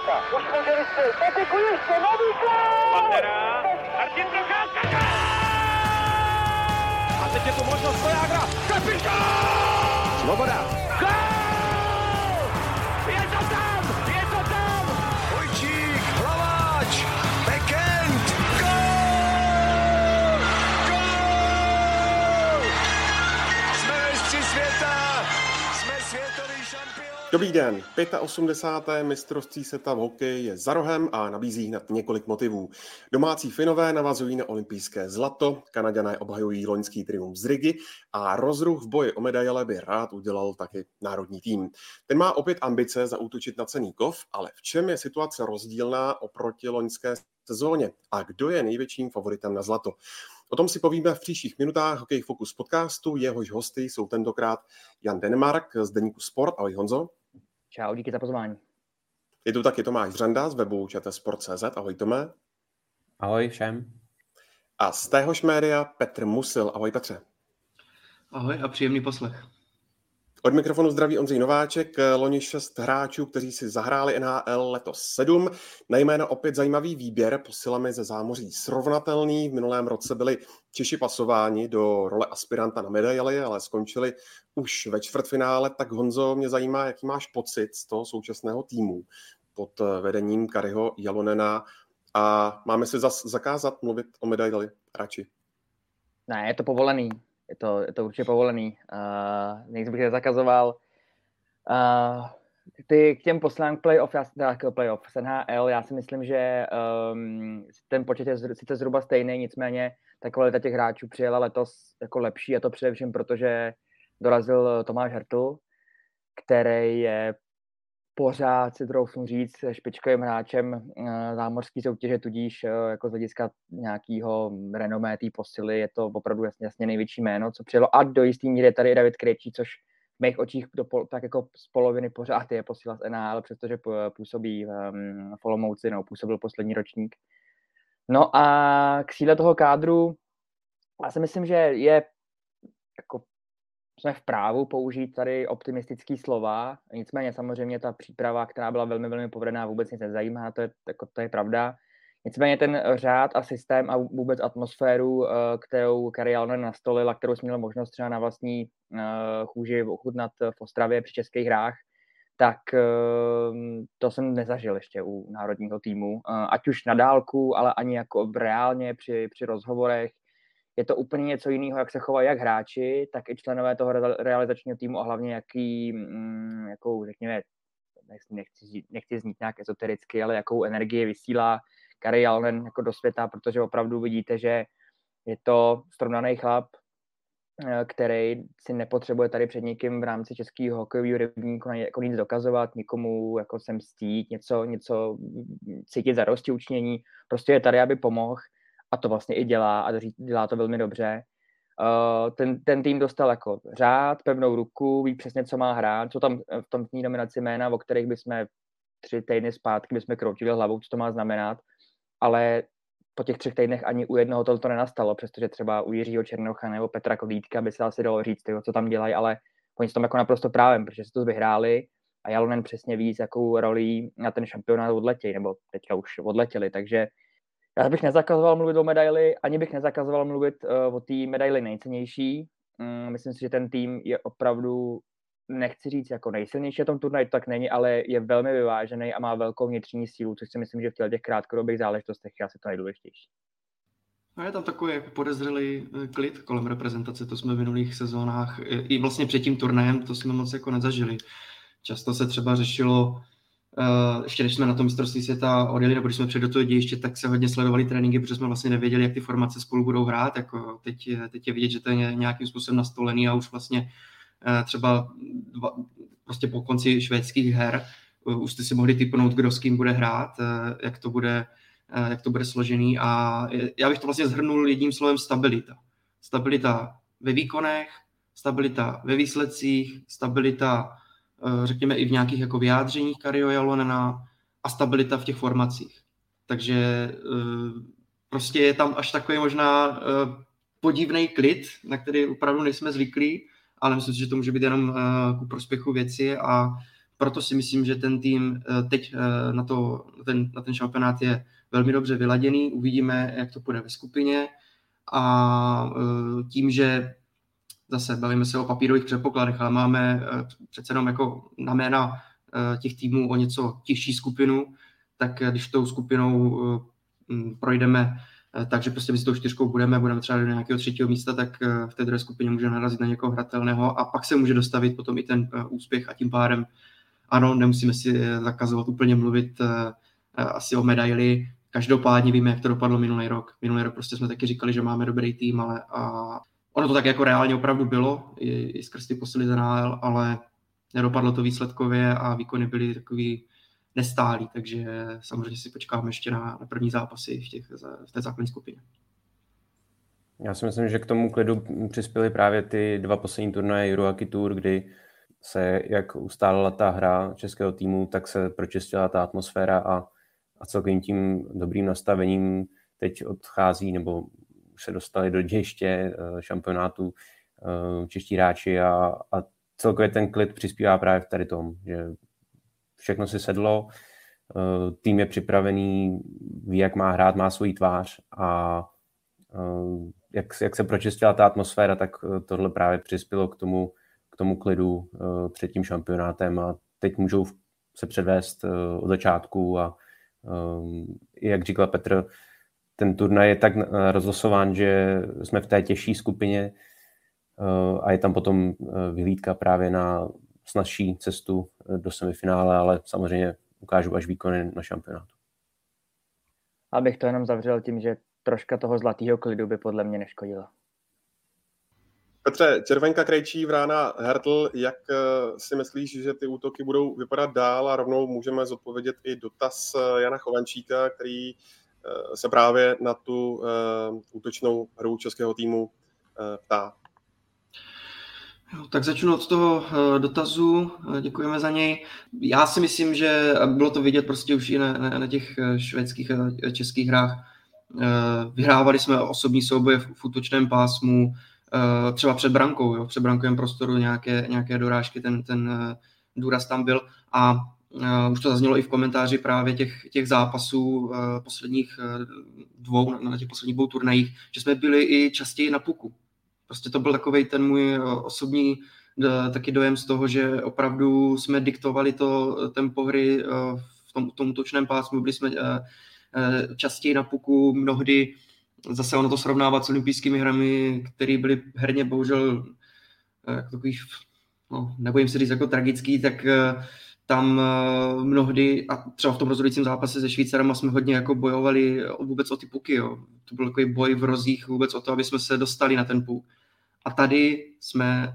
Procházka. Už můžeme si, patikuješ se, nový gól! Patera, Martin Procházka, gól! A teď je tu možnost Kojágra, kapitán! Svoboda, gól! Je to tam, je to tam! Hojčík, Hlaváč, Bekend, gól! Gól! Jsme mistři světa, jsme světoví šampioni. Dobrý den, 85. mistrovství světa v hokeji je za rohem a nabízí hned několik motivů. Domácí Finové navazují na olympijské zlato, Kanaďané obhajují loňský triumf z Rigy a rozruch v boji o medaile by rád udělal taky národní tým. Ten má opět ambice zaútočit na cenný kov, ale v čem je situace rozdílná oproti loňské sezóně a kdo je největším favoritem na zlato? O tom si povíme v příštích minutách Hokej Focus podcastu, jehož hosty jsou tentokrát Jan Denemark z deníku Sport. Ahoj Honzo. Čau, díky za pozvání. Je tu taky Tomáš Řanda z webu čtsport.cz. Ahoj Tome. Ahoj všem. A z téhož média Petr Musil. Ahoj Petře. Ahoj a příjemný poslech. Od mikrofonu zdraví Ondřej Nováček, loni 6 hráčů, kteří si zahráli NHL, letos 7. Najméno opět zajímavý výběr, posilami ze zámoří srovnatelný. V minulém roce byli Češi pasováni do role aspiranta na medaili, ale skončili už ve čtvrtfinále. Tak Honzo, mě zajímá, jaký máš pocit z toho současného týmu pod vedením Kariho Jalonena a máme si zakázat mluvit o medaili radši? Ne, je to povolený. Je to určitě povolený. Nic bych nezakazoval. K těm poslám playoff z NHL, já si myslím, že ten počet je sice zhruba stejný, nicméně ta kvalita těch hráčů přijela letos jako lepší, a to především protože dorazil Tomáš Hertl, který je pořád, si troufnu říct, špičkovým hráčem zámořské soutěže, tudíž jako z hlediska nějakého renomé té posily je to opravdu jasně největší jméno, co přijelo. A do jistý míry tady David Krejčí, což v mých očích tak jako z poloviny pořád je posila z NHL, přestože působí v Olomouci, působil poslední ročník. No a k síle toho kádru, já si myslím, že je jako jsme v právu použít tady optimistický slova, nicméně samozřejmě ta příprava, která byla velmi, velmi povedená, vůbec nic nezajímá, to je pravda. Nicméně ten řád a systém a vůbec atmosféru, kterou Kari Jalonen nastolila, kterou jsem měl možnost třeba na vlastní chůži ochutnat v Ostravě při českých hrách, tak to jsem nezažil ještě u národního týmu. Ať už na dálku, ale ani jako reálně při rozhovorech. Je to úplně něco jiného, jak se chovají jak hráči, tak i členové toho realizačního týmu a hlavně jakou, řekněme, nechci znít nějak ezotericky, ale jakou energii vysílá Kari Jalonen jako do světa, protože opravdu vidíte, že je to srovnaný chlap, který si nepotřebuje tady před někým v rámci českého hokejového rybníku jako nic dokazovat, nikomu jako sem stít, něco cítit za rozčiučnění. Prostě je tady, aby pomohl. A to vlastně i dělá a dělá to velmi dobře. Ten tým dostal jako řád, pevnou ruku, ví přesně, co má hrát. Jsou tam v tom tní nominaci jména, o kterých bychom 3 týdny zpátky bychom kroutili hlavou, co to má znamenat. Ale po těch 3 týdnech ani u jednoho to nenastalo, přestože třeba u Jiřího Černocha nebo Petra Kodýtka by se asi dalo říct, co tam dělají, ale oni jsou tam jako naprosto právem, protože se to vyhráli a Jalonen přesně ví, s jakou rolí na ten šampionát odletějí, nebo teďka už odletěli, takže já bych nezakazoval mluvit o medaili, ani bych nezakazoval mluvit o té medaili nejcennější. Myslím si, že ten tým je opravdu, nechci říct jako nejsilnější na tom turnaji, tak není, ale je velmi vyvážený a má velkou vnitřní sílu, což si myslím, že v těch krátkodobých záležitostech je asi to nejdůležitější. No je tam takový podezřelý klid kolem reprezentace, to jsme v minulých sezónách, i vlastně před tím turnajem, to jsme moc jako nezažili. Často se třeba řešilo, ještě než jsme na tom mistrovství světa odjeli, nebo když jsme přijeli do toho dějiště, tak se hodně sledovali tréninky, protože jsme vlastně nevěděli, jak ty formace spolu budou hrát. Jako teď je vidět, že to je nějakým způsobem nastolený a už vlastně třeba prostě po konci švédských her už jste si mohli tipnout, kdo s kým bude hrát, jak to bude složený. A já bych to vlastně shrnul jedním slovem stabilita. Stabilita ve výkonech, stabilita ve výsledcích, stabilita řekněme i v nějakých jako vyjádřeních Kariho Jalonena a stabilita v těch formacích. Takže prostě je tam až takový možná podivný klid, na který opravdu nejsme zvyklí, ale myslím si, že to může být jenom ku prospěchu věci a Proto si myslím, že ten tým teď na ten šampionát je velmi dobře vyladěný. Uvidíme, jak to půjde ve skupině. A tím, že zase bavíme se o papírových předpokladech, ale máme přece jenom jako na jména těch týmů o něco těžší skupinu, tak když tou skupinou projdeme, takže prostě mezi tou čtyřkou budeme třeba do nějakého třetího místa, tak v té druhé skupině můžeme narazit na někoho hratelného a pak se může dostavit potom i ten úspěch a tím pádem ano, nemusíme si zakazovat úplně mluvit asi o medaili. Každopádně víme, jak to dopadlo minulý rok. Minulý rok prostě jsme taky říkali, že máme dobrý tým, ale ono to tak jako reálně opravdu bylo, i skrz ty posily za NHL, ale nedopadlo to výsledkově a výkony byly takový nestálý, takže samozřejmě si počkáme ještě na první zápasy v té základní skupině. Já si myslím, že k tomu klidu přispěly právě ty dva poslední turnaje Euro Hockey Tour, kdy se, jak ustálila ta hra českého týmu, tak se pročistila ta atmosféra a celkovým tím dobrým nastavením teď odchází, nebo se dostali do dějiště šampionátu čeští hráči a celkově ten klid přispívá právě v tady tom, že všechno si sedlo, tým je připravený, ví, jak má hrát, má svůj tvář a jak se pročistila ta atmosféra, tak tohle právě přispělo k tomu klidu před tím šampionátem a teď můžou se předvést od začátku a jak říkal Petr, ten turnaj je tak rozlosován, že jsme v té těžší skupině a je tam potom vyhlídka právě na snazší cestu do semifinále, ale samozřejmě ukážu až výkony na šampionátu. Abych to jenom zavřel tím, že troška toho zlatého klidu by podle mě neškodila. Petře, Červenka, Krejčí, Vrána, Hertl, jak si myslíš, že ty útoky budou vypadat dál a rovnou můžeme zodpovědět i dotaz Jana Chovančíka, který se právě na tu útočnou hru českého týmu ptá. Tak začnu od toho dotazu, děkujeme za něj. Já si myslím, že bylo to vidět prostě už i na těch švédských a českých hrách. Vyhrávali jsme osobní souboje v útočném pásmu, třeba před brankou, jo, před brankovém prostoru nějaké dorážky, ten důraz tam byl a už to zaznělo i v komentáři právě těch zápasů posledních dvou, na těch posledních dvou turnajích, že jsme byli i častěji na puku. Prostě to byl takovej ten můj osobní taky dojem z toho, že opravdu jsme diktovali tempo hry v tom útočném pásmu, byli jsme častěji na puku, mnohdy zase ono to srovnávat s olympijskými hrami, které byly herně bohužel takový, no, nebojím se říct, jako tragický, tak tam mnohdy, a třeba v tom rozhodujícím zápase se Švýcarama jsme hodně jako bojovali vůbec o ty puky, jo. To byl takový boj v rozích vůbec o to, aby jsme se dostali na ten puk. A tady jsme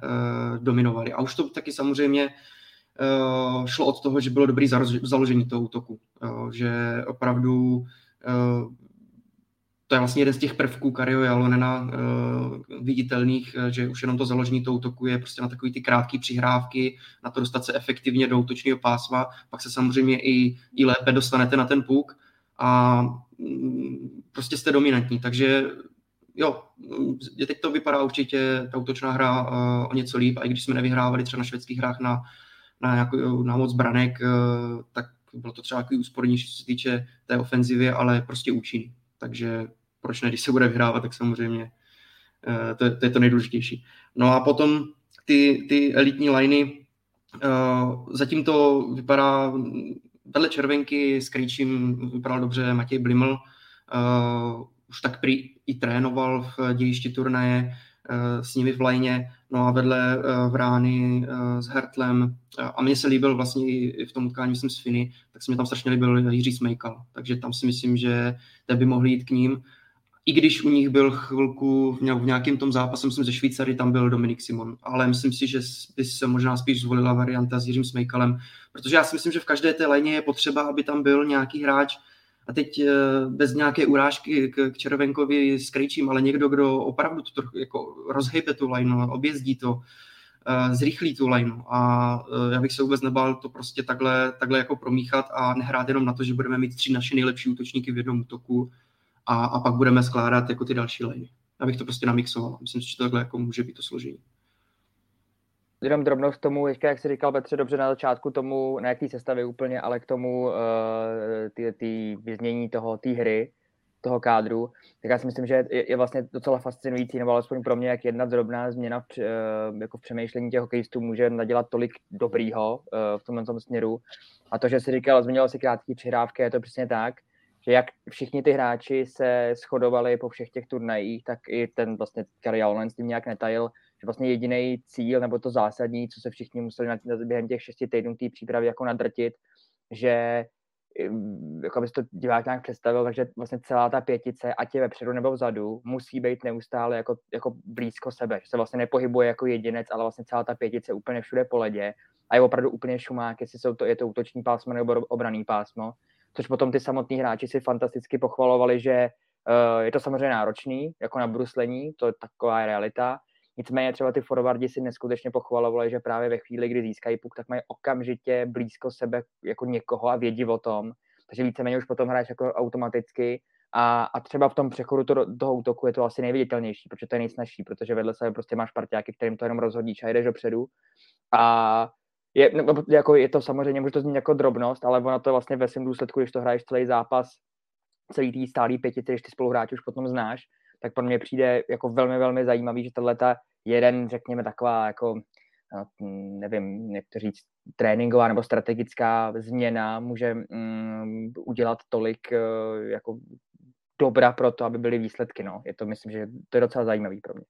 dominovali. A už to taky samozřejmě šlo od toho, že bylo dobré založení toho útoku. Že opravdu to je vlastně jeden z těch prvků Kariho Jalonena viditelných, že už jenom to založení toho útoku je prostě na takový ty krátké přihrávky, na to dostat se efektivně do útočního pásma, pak se samozřejmě i lépe dostanete na ten puk a prostě jste dominantní. Takže jo, teď to vypadá určitě ta útočná hra o něco líp, a i když jsme nevyhrávali třeba na švédských hrách na moc branek, tak bylo to třeba takový úspornější, co se týče té ofenzivy, ale prostě účinný. Takže proč ne, když se bude vyhrávat, tak samozřejmě to je to nejdůležitější. No a potom ty elitní liney, zatím to vypadá, vedle Červenky s Krejčím vypadal dobře Matěj Bliml, už tak prý i trénoval v dějišti turnaje s nimi v lajně, no a vedle Vrány s Hertlem, a mně se líbil vlastně i v tom utkání, myslím, s Finy, tak se mi tam strašně líbil Jiří Smejkal, takže tam si myslím, že ten by mohli jít k ním, i když u nich byl chvilku v nějakém tom zápase, myslím, ze Švýcary tam byl Dominik Simon, ale myslím si, že by se možná spíš zvolila varianta s Jiřím Smejkalem, protože já si myslím, že v každé té lajně je potřeba, aby tam byl nějaký hráč. A teď bez nějaké urážky k Červenkovi s Krejčím, ale někdo, kdo opravdu to trochu jako rozhejbe tu lineu, objezdí to, zrychlí tu lineu. A já bych se vůbec nebál to prostě takhle jako promíchat a nehrát jenom na to, že budeme mít tři naše nejlepší útočníky v jednom útoku a pak budeme skládat jako ty další liney. Já bych to prostě namixoval. Myslím si, že tohle jako může být to složení. Jenom drobnost tomu, jak jsi říkal, Petře, dobře na začátku tomu, ne k té sestavě úplně, ale k tomu vyznění té hry, toho kádru, tak já si myslím, že je vlastně docela fascinující, nebo alespoň pro mě, jak jedna drobná změna v přemýšlení těch hokejistů může nadělat tolik dobrýho v tomhle tom směru. A to, že jsi říkal, změnilo si krátké přihrávky, je to přesně tak, že jak všichni ty hráči se shodovali po všech těch turnajích, tak i ten vlastně Kari Jalonen s tím nějak netajil, že vlastně jediný cíl nebo to zásadní, co se všichni museli během těch 6 týdnů té přípravy jako nadrtit, že jako by se to divák nějak představil, takže vlastně celá ta pětice, ať je vepředu nebo vzadu, musí být neustále jako blízko sebe, že se vlastně nepohybuje jako jedinec, ale vlastně celá ta pětice úplně všude po ledě a je opravdu úplně šumák, jestli je to útoční pásmo nebo obranný pásmo, což potom ty samotní hráči si fantasticky pochvalovali, že je to samozřejmě náročný, jako na bruslení, to je taková realita. Nicméně třeba ty forwardi si neskutečně pochvalovali, že právě ve chvíli, kdy získají puk, tak mají okamžitě blízko sebe jako někoho a vědí o tom. Takže víceméně už potom hráš jako automaticky a třeba v tom přechodu do toho útoku je to asi nejviditelnější, protože to je nejsnažší, protože vedle sebe prostě máš partiáky, kterým to jenom rozhodíš a jdeš dopředu. A je to samozřejmě, může to znít jako drobnost, ale ona to vlastně ve svém důsledku, když to hraješ celý zápas, celý tý stálý pětice, když ty spoluhráči už potom znáš, tak pro mě přijde jako velmi, velmi zajímavý, že tato jeden, řekněme, taková, jako, nevím, jak to říct, tréninková nebo strategická změna může udělat tolik jako dobra pro to, aby byly výsledky. No. Je to, myslím, že to je docela zajímavý pro mě.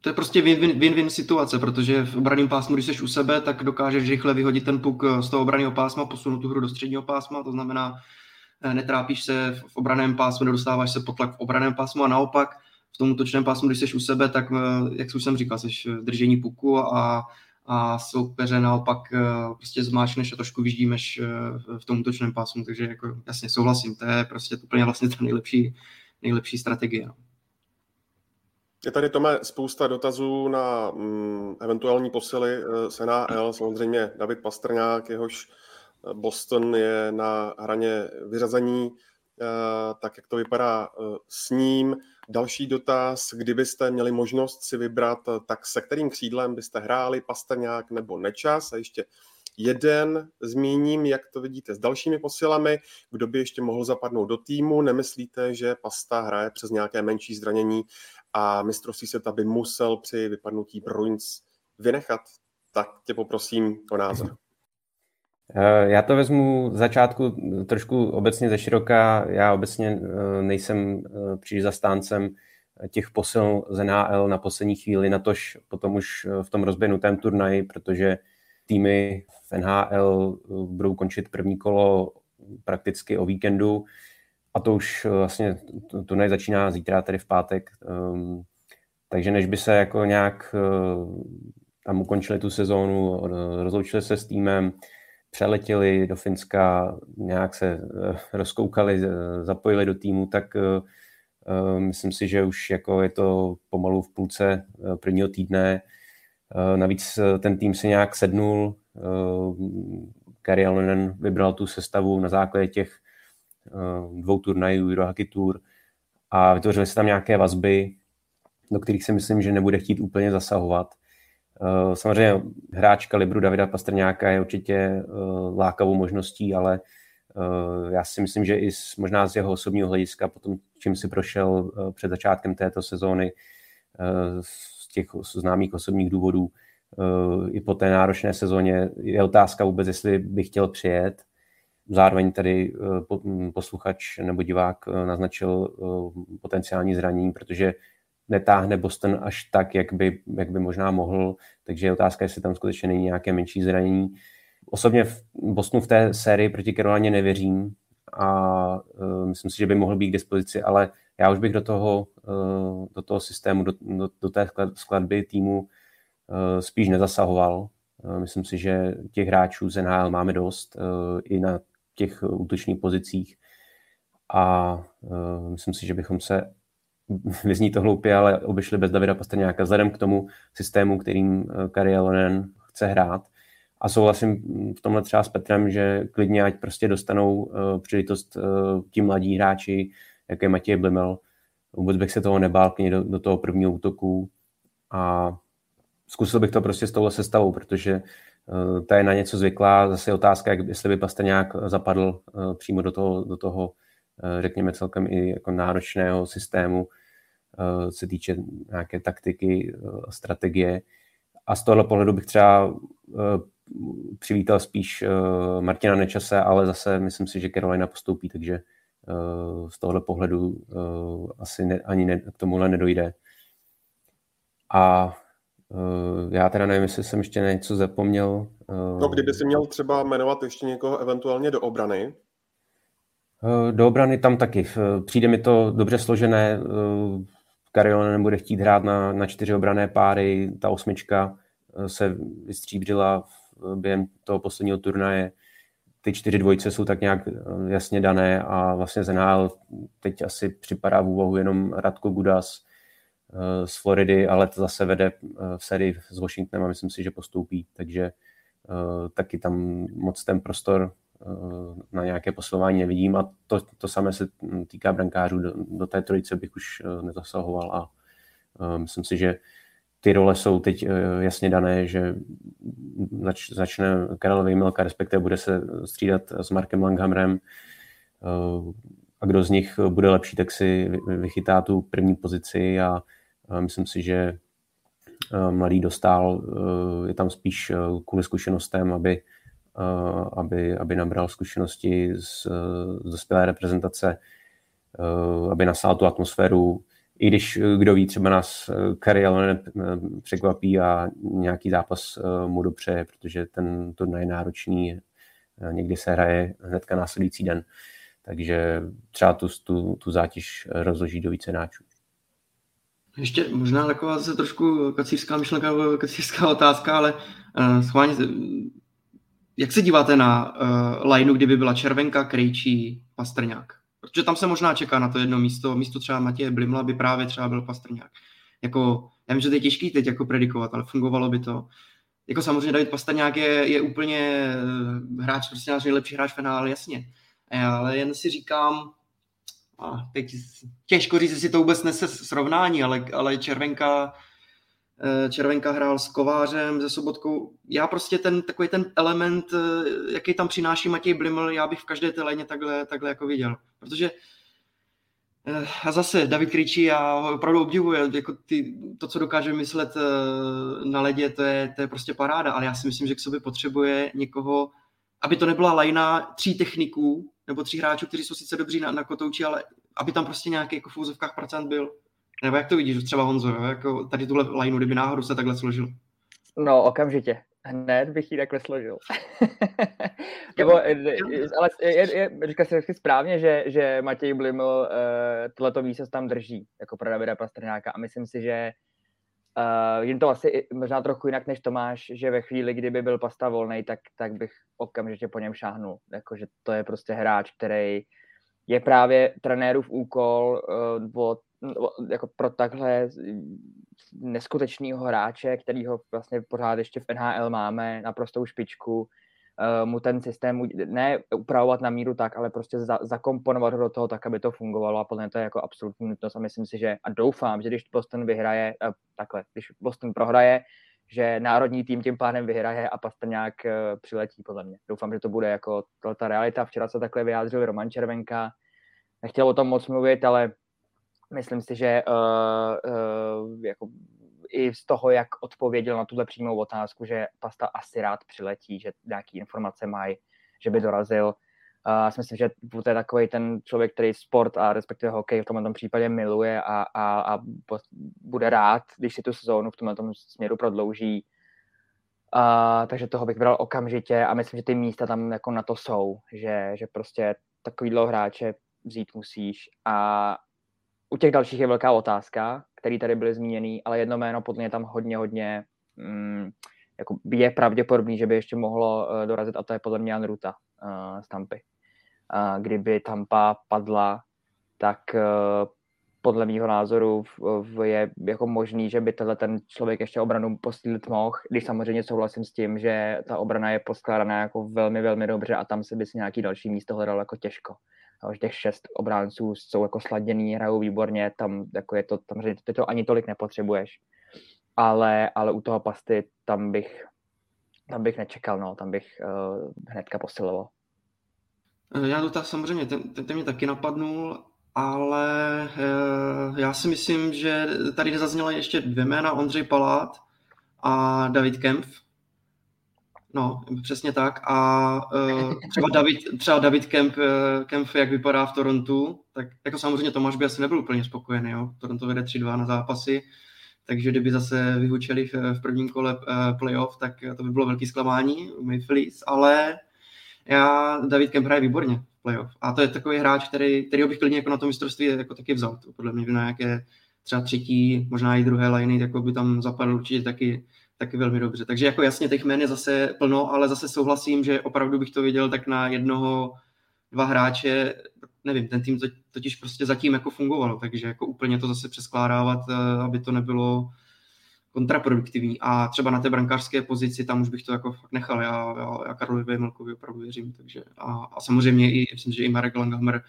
To je prostě win-win situace, protože v obranném pásmu, když jsi u sebe, tak dokážeš rychle vyhodit ten puk z toho obranného pásma, posunout tu hru do středního pásma, to znamená, netrápíš se v obranném pásmu, nedostáváš se pod tlak v obranném pásmu a naopak v tom útočném pásmu, když jsi u sebe, tak, jak už jsem říkal, jsi v držení puku a soupeře naopak prostě zmáčneš a trošku vyždímeš v tom útočném pásmu, takže jako jasně souhlasím, to je prostě úplně vlastně ta nejlepší strategie. No. Je tady, Tome, spousta dotazů na eventuální posily z NHL, samozřejmě David Pastrňák, jehož Boston je na hraně vyřazení, tak jak to vypadá s ním. Další dotaz, kdybyste měli možnost si vybrat, tak se kterým křídlem byste hráli, Pastrňák nebo Nečas? A ještě jeden zmíním, jak to vidíte s dalšími posilami, kdo by ještě mohl zapadnout do týmu. Nemyslíte, že Pasta hraje přes nějaké menší zranění a mistrovství světa by musel při vypadnutí Bruins vynechat? Tak tě poprosím o názor. Já to vezmu v začátku trošku obecně ze široka. Já obecně nejsem příliš zastáncem těch posil z NHL na poslední chvíli, natož potom už v tom rozběhnutém turnaji, protože týmy v NHL budou končit první kolo prakticky o víkendu a to už vlastně turnaj začíná zítra, tedy v pátek. Takže než by se jako nějak tam ukončili tu sezónu, rozloučili se s týmem, přeletěli do Finska, nějak se rozkoukali, zapojili do týmu, tak myslím si, že už jako je to pomalu v půlce prvního týdne. Navíc ten tým si nějak sednul. Kari Jalonen vybral tu sestavu na základě těch 2 turnajů Eurohockey Tour a vytvořily se tam nějaké vazby, do kterých si myslím, že nebude chtít úplně zasahovat. Samozřejmě hráč kalibru Davida Pastrňáka je určitě lákavou možností, ale já si myslím, že i možná z jeho osobního hlediska, potom čím si prošel před začátkem této sezóny z těch známých osobních důvodů, i po té náročné sezóně je otázka vůbec, jestli by chtěl přijet. Zároveň tady posluchač nebo divák naznačil potenciální zranění, protože netáhne Boston až tak, jak by možná mohl, takže je otázka, jestli tam skutečně není nějaké menší zranění. Osobně v Bostonu v té sérii proti Karolíně nevěřím a myslím si, že by mohl být k dispozici, ale já už bych do toho systému, do té skladby týmu spíš nezasahoval. Myslím si, že těch hráčů z NHL máme dost i na těch útočných pozicích a myslím si, že bychom se, vyzní to hloupě, ale obešli bez Davida Pastrňáka vzhledem k tomu systému, kterým Kari Jalonen chce hrát. A souhlasím v tomhle třeba s Petrem, že klidně ať prostě dostanou příležitost ti mladí hráči, jak je Matěj Bliml. Vůbec bych se toho nebál, klidně do toho prvního útoku. A zkusil bych to prostě s touhle sestavou, protože ta je na něco zvyklá. Zase je otázka, jestli by Pastrňák zapadl přímo do toho řekněme celkem i jako náročného systému, co se týče nějaké taktiky a strategie. A z tohohle pohledu bych třeba přivítal spíš Martina Nečase, ale zase myslím si, že Carolina postoupí, takže z tohohle pohledu asi k tomuhle nedojde. A já teda nevím, jestli jsem ještě něco zapomněl. No, kdyby si měl třeba jmenovat ještě někoho eventuálně do obrany? Do obrany tam taky. Přijde mi to dobře složené. Kari Jalonen bude chtít hrát na 4 obranné páry. Ta 8 se vystříbrila během toho posledního turnaje. Ty 4 dvojce jsou tak nějak jasně dané a vlastně z NHL teď asi připadá v úvahu jenom Radko Gudas z Floridy, ale to zase vede v sérii s Washingtonem a myslím si, že postoupí, takže taky tam moc ten prostor na nějaké posilování nevidím a to samé se týká brankářů. Do té trojice bych už nezasahoval a myslím si, že ty role jsou teď jasně dané, že začne Karel Vejmelka, respektive bude se střídat s Markem Langhammerem a kdo z nich bude lepší, tak si vychytá tu první pozici a myslím si, že mladý Dostál je tam spíš kvůli zkušenostem, aby nabral zkušenosti z dospělé reprezentace, aby nasál tu atmosféru. I když, kdo ví, třeba nás Kari Jalonen překvapí a nějaký zápas mu dopřeje, protože ten turnaj je náročný, někdy se hraje hnedka následující den. Takže třeba tu zátěž rozloží do více hráčů. Ještě možná taková zase trošku kacířská myšlenka, kacířská otázka, ale schválně, jak se díváte na lineu, kdyby byla Červenka, Krejčí, Pastrňák? Protože tam se možná čeká na to jedno místo třeba Matěje Blimla by právě třeba byl Pastrňák. Jako, já vím, že to je těžký teď jako predikovat, ale fungovalo by to. Jako samozřejmě David Pastrňák je úplně hráč, prostě náš nejlepší hráč v NHL, jasně. Ale jen si říkám, teď těžko říct, jestli to vůbec nese srovnání, ale Červenka hrál s Kovářem, se Sobotkou. Já prostě takový ten element, jaký tam přináší Matěj Bliml, já bych v každé té léně takhle jako viděl. Protože a zase David Krejčí, já ho opravdu obdivuji. Jako to, co dokáže myslet na ledě, to je prostě paráda. Ale já si myslím, že k sobě potřebuje někoho, aby to nebyla lajna 3 techniků nebo 3 hráčů, kteří jsou sice dobří na kotouči, ale aby tam prostě nějaký jako v úzovkách procent byl. Nebo jak to vidíš, třeba Honzo, jako tady tuhle lajnu, kdyby náhodou se takhle složil? No, okamžitě. Hned bych ji takhle složil. Ale říká se vždycky správně, že Matěj Bliml tohleto výsost tam drží, jako pro Davida Pastrňáka. A myslím si, že vidím to asi možná trochu jinak než Tomáš, že ve chvíli, kdyby byl Pasta volnej, tak bych okamžitě po něm šáhnul. Jakože to je prostě hráč, který je právě trenérův úkol jako pro takhle neskutečného hráče, kterýho vlastně pořád ještě v NHL máme, naprostou špičku, mu ten systém ne upravovat na míru tak, ale prostě zakomponovat ho do toho tak, aby to fungovalo a podle mě to je jako absolutní nutnost a myslím si, že a doufám, že když Boston když Boston prohraje, že národní tým tím pádem vyhraje a Pastrňák přiletí podle mě. Doufám, že to bude jako ta realita. Včera se takhle vyjádřil Roman Červenka. Nechtěl o tom moc mluvit, ale myslím si, že jako i z toho, jak odpověděl na tuhle přímou otázku, že Pasta asi rád přiletí, že nějaký informace mají, že by dorazil. Já si myslím, že to je takový ten člověk, který sport a respektive hokej v tomhle případě miluje a bude rád, když si tu sezónu v tomhle směru prodlouží. Takže toho bych bral okamžitě a myslím, že ty místa tam jako na to jsou, že prostě takovýhle hráče vzít musíš a u těch dalších je velká otázka, který tady byly zmíněný, ale jedno jméno podle mě tam hodně jako je pravděpodobný, že by ještě mohlo dorazit a to je podle mě Jan Ruta z Tampy. Kdyby Tampa padla, tak podle mého názoru je jako možný, že by ten člověk ještě obranu posílit mohl, když samozřejmě souhlasím s tím, že ta obrana je poskládaná jako velmi, velmi dobře a tam se by si nějaký další místo hledal jako těžko. Že těch 6 obránců jsou jako sladěný, hrajou výborně, tam jako je to, tam, že to ani tolik nepotřebuješ. ale u toho Pasty tam bych nečekal, no, tam bych hnedka posiloval. Já to tak samozřejmě, ten mě taky napadnul, ale já si myslím, že tady nezazněla ještě dvě jména, Ondřej Palát a David Kempf. No, přesně tak. A třeba David Kempf, jak vypadá v Torontu, tak jako samozřejmě Tomáš by asi nebyl úplně spokojený, jo. Toronto vede 3-2 na zápasy, takže kdyby zase vyhučeli v prvním kole playoff, tak to by bylo velký zklamání, ale David Kempf hraje výborně v playoff. A to je takový hráč, kterýho bych klidně jako na to mistrovství jako taky vzal. To podle mě na nějaké třeba třetí, možná i druhé liny, jako by tam zapadl určitě taky velmi dobře. Takže jako jasně, těch jmén je zase plno, ale zase souhlasím, že opravdu bych to viděl tak na jednoho, dva hráče, nevím, ten tým totiž prostě zatím jako fungovalo, takže jako úplně to zase přeskládávat, aby to nebylo kontraproduktivní. A třeba na té brankářské pozici tam už bych to jako fakt nechal. Já Karlovi Vejmelkovi opravdu věřím. Takže a samozřejmě myslím, že i Marek Langhammer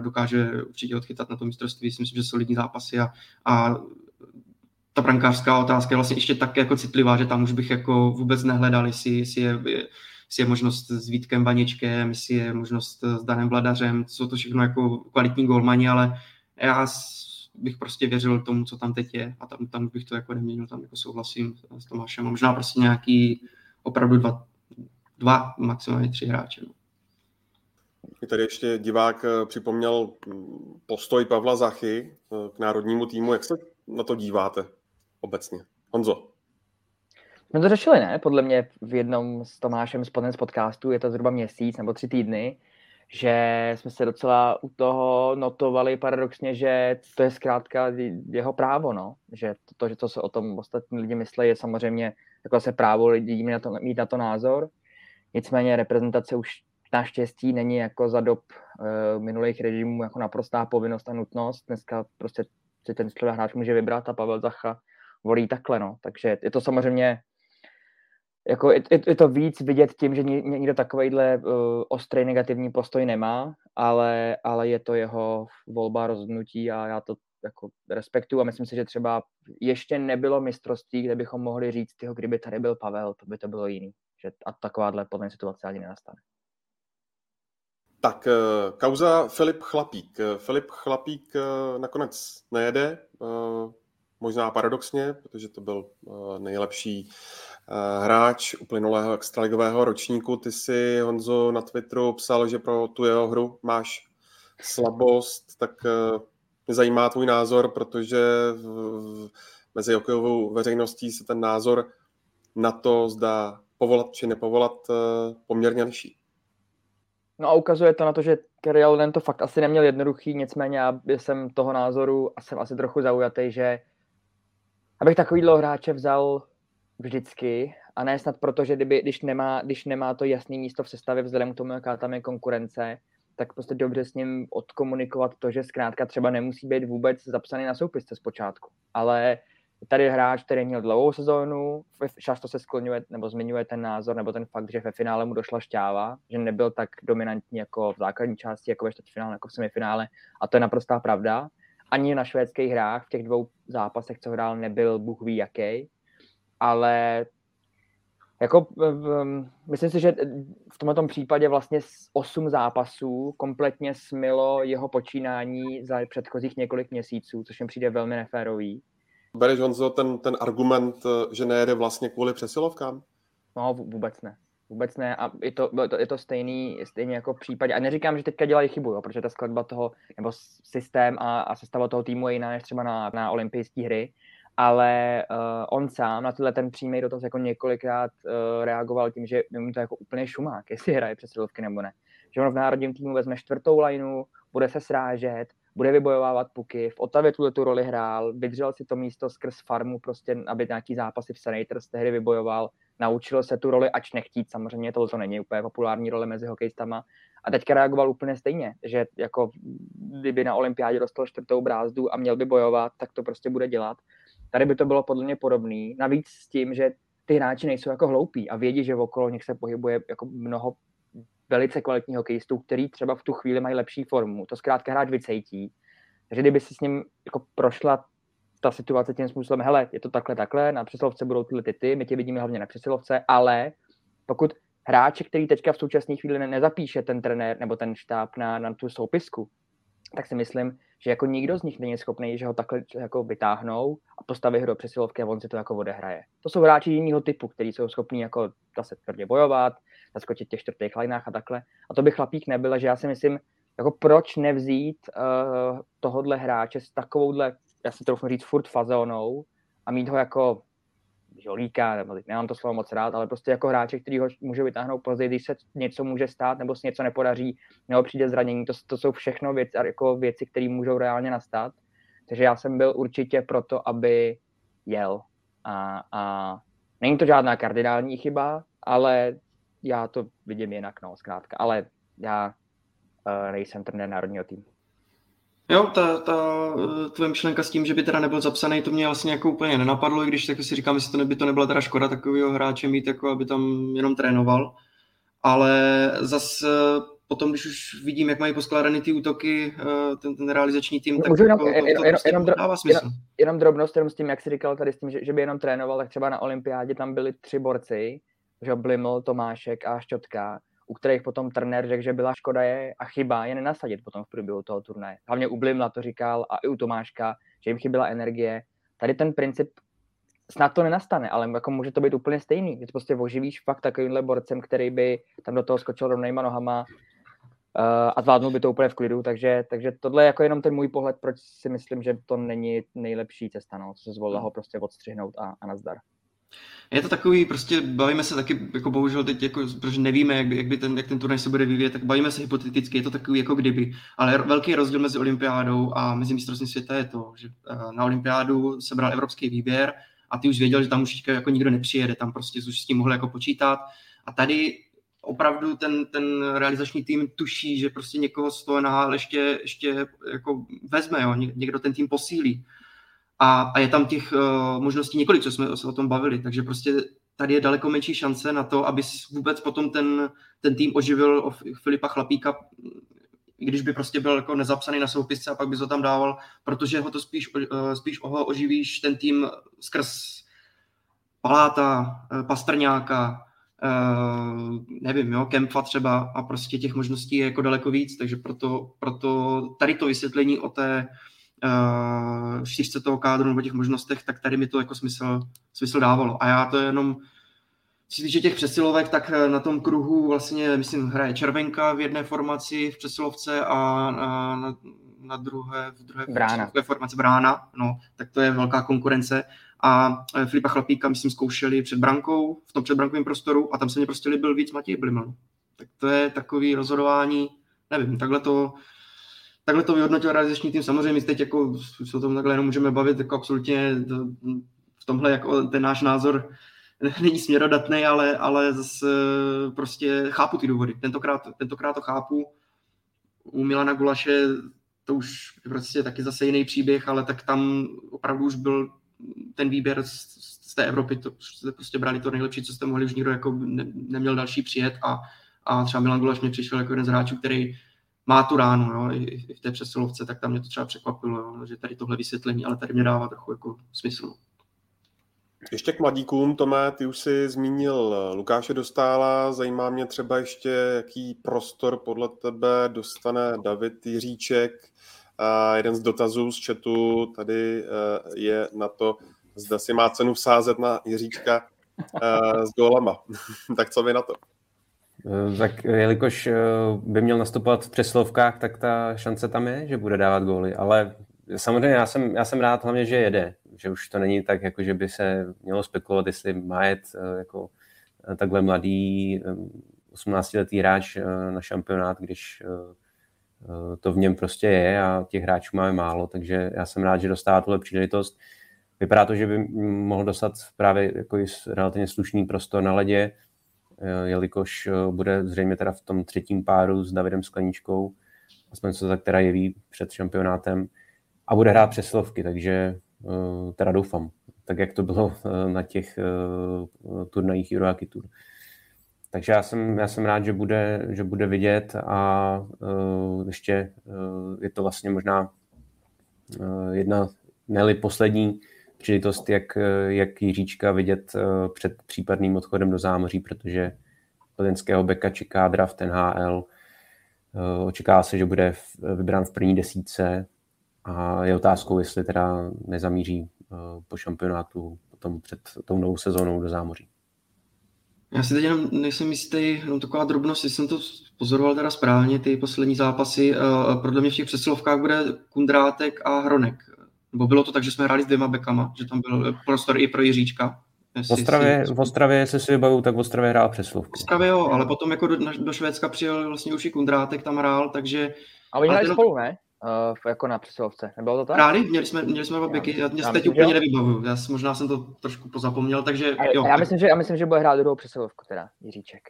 dokáže určitě odchytat na to mistrovství. Myslím, že solidní zápasy a ta brankářská otázka je vlastně ještě tak jako citlivá, že tam už bych jako vůbec nehledal, jestli je možnost s Vítkem Vaničkem, jestli je možnost s Danem Vladařem, jsou to všechno jako kvalitní gólmani, ale já bych prostě věřil tomu, co tam teď je, a tam bych to jako neměnil, tam jako souhlasím s Tomášem, možná prostě nějaký opravdu dva maximálně tři hráče. I tady ještě divák připomněl postoj Pavla Zachy k národnímu týmu, jak se na to díváte obecně? Honzo? My to řešili, ne? Podle mě v jednom s Tomášem z podcastu, je to zhruba měsíc nebo 3 týdny, že jsme se docela u toho notovali paradoxně, že to je zkrátka jeho právo, no. Že to, že to se o tom ostatní lidi myslí, je samozřejmě jako se právo lidí mít na to názor. Nicméně reprezentace už naštěstí není jako za dob minulých režimů jako naprostá povinnost a nutnost. Dneska prostě si ten střelec hráč může vybrat a Pavel Zacha volí takhle, no. Takže je to samozřejmě jako je to víc vidět tím, že nikdo takovejhle ostrý negativní postoj nemá, ale je to jeho volba, rozhodnutí a já to jako respektuju a myslím si, že třeba ještě nebylo mistrovství, kde bychom mohli říct, tyho, kdyby tady byl Pavel, to by to bylo jiný. Že a takováhle podle situace ani nenastane. Tak, kauza Filip Chlapík. Filip Chlapík nakonec nejede, možná paradoxně, protože to byl nejlepší hráč uplynulého extraligového ročníku. Ty si, Honzo, na Twitteru psal, že pro tu jeho hru máš slabost, tak mě zajímá tvůj názor, protože mezi hokejovou veřejností se ten názor na to, zda povolat či nepovolat, poměrně liší. No a ukazuje to na to, že Kari Jalonen to fakt asi neměl jednoduchý, nicméně já jsem toho názoru a jsem asi trochu zaujatý, že abych takovýhle hráče vzal vždycky a ne snad proto, že když nemá to jasné místo v sestavě vzhledem k tomu, jaká tam je konkurence, tak prostě dobře s ním odkomunikovat to, že zkrátka třeba nemusí být vůbec zapsaný na soupisce zpočátku. Ale tady hráč, který měl dlouhou sezónu, často se skloňuje nebo zmiňuje ten názor nebo ten fakt, že ve finále mu došla šťáva, že nebyl tak dominantní jako v základní části, jako ve čtvrtfinále, jako v semifinále, a to je naprostá pravda. Ani na švédských hrách v těch 2 zápasech, co hrál, nebyl bůh ví jaký, ale jako myslím si, že v tomto případě vlastně 8 zápasů kompletně smylo jeho počínání za předchozích několik měsíců, což mi přijde velmi neférový. Bereš, Honzo, ten argument, že nejede vlastně kvůli přesilovkám? No, vůbec ne a je to stejně jako v případě, a neříkám, že teďka dělají chybu, jo, protože ta skladba toho, nebo systém a sestava toho týmu je jiná než třeba na olympijské hry, ale on sám na tenhle ten přímý dotaz jako několikrát reagoval tím, že mu to jako úplně šumák, jestli hraje přesilovky nebo ne. Že on v národním týmu vezme 4. lajnu, bude se srážet, bude vybojovávat puky, v Ottawě tu roli hrál, vydřel si to místo skrz farmu, prostě, aby nějaký zápasy v Senators tehdy vybojoval, naučil se tu roli, ač nechtít, samozřejmě to není úplně populární role mezi hokejistama, a teďka reagoval úplně stejně, že jako kdyby na olympiádě dostal 4. brázdu a měl by bojovat, tak to prostě bude dělat. Tady by to bylo podle mě podobný, navíc s tím, že ty hráči nejsou jako hloupí a vědí, že okolo nich se pohybuje jako mnoho velice kvalitních hokejistů, který třeba v tu chvíli mají lepší formu. To zkrátka hráč vycejtí. Takže kdyby si s ním jako prošla ta situace tím způsobem, hele, je to takhle, na přesilovce budou tyhle ty, my tě vidíme hlavně na přesilovce, ale pokud hráče, který teďka v současné chvíli nezapíše ten trenér nebo ten štáb na tu soupisku, tak si myslím, že jako nikdo z nich není schopný, že ho takhle jako vytáhnou a postaví ho do přesilovky a on si to jako odehraje. To jsou hráči jiného typu, kteří jsou schopní jako zase tvrdě bojovat, zaskočit těch čtvrtých lineách a takhle. A to by Chlapík nebyl, že já si myslím, jako proč nevzít tohodle hráče s takovouhle, já si troufnu říct, furt fazónou a mít ho jako žolíka, nebo nemám to slovo moc rád, ale prostě jako hráče, který ho může vytáhnout později, když se něco může stát, nebo se něco nepodaří, nebo přijde zranění, to jsou všechno věci, které můžou reálně nastat. Takže já jsem byl určitě proto, aby jel. A není to žádná kardinální chyba, ale já to vidím jinak, no, zkrátka. Ale já nejsem trenér národního týmu. Jo, ta tvoje myšlenka s tím, že by teda nebyl zapsaný, to mě vlastně jako úplně nenapadlo, i když tak si říkám, jestli to by to nebyla teda škoda takového hráče mít, jako aby tam jenom trénoval, ale zase potom, když už vidím, jak mají poskládané ty útoky, ten realizační tým, tak to dává smysl. Jenom drobnost, jenom s tím, jak jsi říkal tady s tím, že by jenom trénoval, tak třeba na olympiádě tam byli 3 borci, že Bliml, Tomášek a Šťotka, u kterých potom trenér řekl, že byla škoda je a chyba je nenasadit potom v průběhu toho turnaje. Hlavně u Blimla to říkal a i u Tomáška, že jim chyběla energie. Tady ten princip snad to nenastane, ale jako může to být úplně stejný. Když prostě oživíš fakt takovýmhle borcem, který by tam do toho skočil rovnýma nohama a zvládnul by to úplně v klidu. Takže tohle je jako jenom ten můj pohled, proč si myslím, že to není nejlepší cesta, no, co se zvolilo ho prostě odstřihnout a nazdar. Je to takový, prostě bavíme se taky, jako bohužel teď, jako, protože nevíme, jak ten turnaj se bude vyvíjet, tak bavíme se hypoteticky, je to takový jako kdyby, ale velký rozdíl mezi olympiádou a mezi mistrovstvím světa je to, že na olympiádu se bral evropský výběr a ty už věděl, že tam už jako nikdo nepřijede, tam prostě už s tím mohl jako počítat a tady opravdu ten realizační tým tuší, že prostě někoho z toho NHL ještě jako vezme, jo? Někdo ten tým posílí. A je tam těch možností několik, co jsme se o tom bavili, takže prostě tady je daleko menší šance na to, aby vůbec potom ten tým oživil o Filipa Chlapíka, když by prostě byl jako nezapsaný na soupisce a pak bys ho tam dával, protože ho to spíš ho oživíš ten tým skrz Paláta, Pastrňáka, nevím, jo, Kempfa třeba a prostě těch možností je jako daleko víc, takže proto tady to vysvětlení o té šířce toho kádru nebo těch možnostech, tak tady mi to jako smysl dávalo. A já to jenom, co se týče těch přesilovek, tak na tom kruhu vlastně, myslím, hraje Červenka v jedné formaci v přesilovce a na druhé formaci Brána, no, tak to je velká konkurence. A Filipa Chlapíka, myslím, zkoušeli před brankou, v tom předbrankovém prostoru a tam se mě prostě líbil víc Matěj Bliml. Tak to je takový rozhodování, nevím, Takhle to vyhodnotil realizační tým. Samozřejmě teď jako se o tom takhle jenom můžeme bavit, jako absolutně v tomhle jako ten náš názor není směrodatný, ale zase prostě chápu ty důvody. Tentokrát to chápu. U Milana Gulaše to už prostě taky zase jiný příběh, ale tak tam opravdu už byl ten výběr z té Evropy, to prostě brali to nejlepší, co jste mohli, už nikdo jako neměl další přijet a třeba Milan Gulaš mě přišel jako jeden z hráčů, který má tu ránu, no, i v té přesilovce, tak tam mě to třeba překvapilo, jo, že tady tohle vysvětlení, ale tady mě dává trochu jako smysl. Ještě k mladíkům, Tome, ty už si zmínil Lukáše Dostála, zajímá mě třeba ještě, jaký prostor podle tebe dostane David Jiříček. A jeden z dotazů z chatu tady je na to, zda si má cenu vsázet na Jiříčka s gólama. Tak co vy na to? Tak jelikož by měl nastupovat v přesilovkách, tak ta šance tam je, že bude dávat góly, ale samozřejmě já jsem rád hlavně, že jede, že už to není tak, jako že by se mělo spekulovat, jestli má jet jako takhle mladý 18-letý hráč na šampionát, když to v něm prostě je a těch hráčů máme málo, takže já jsem rád, že dostává tuhle příležitost. Vypadá to, že by mohl dostat právě jako relativně slušný prostor na ledě, jelikož bude zřejmě teda v tom třetím páru s Davidem Skleničkou, aspoň se tak teda jeví před šampionátem, a bude hrát přesilovky, takže teda doufám, tak jak to bylo na těch turnajích Eurohockey Tour. Takže já jsem rád, že bude vidět a ještě je to vlastně možná jedna ne-li poslední příležitost, jak Jiříčka vidět před případným odchodem do zámoří, protože plzeňského beka čeká draft NHL. Očeká se, že bude vybrán v první desítce a je otázkou, jestli teda nezamíří po šampionátu potom před tou novou sezónou do zámoří. Já si teď jenom nejsem jistý, jenom taková drobnost, jestli jsem to pozoroval teda správně, ty poslední zápasy, podle mě v těch přesilovkách bude Kundrátek a Hronek. Nebo bylo to tak, že jsme hráli s dvěma bekama, že tam byl prostor i pro Jiříčka. V Ostravě se si vybavují, tak v Ostravě hrál přesilovku. V Ostravě jo, ale potom jako do Švédska přijel vlastně už i Kundrátek, tam hrál, takže... A oni hráli spolu, ne? Jako na přesilovce, nebylo to tak? Hráli, měli jsme dva beky, já teď úplně nevybavuju, možná jsem to trošku pozapomněl, takže jo. Já myslím, že bude hrát druhou přesilovku teda, Jiříček.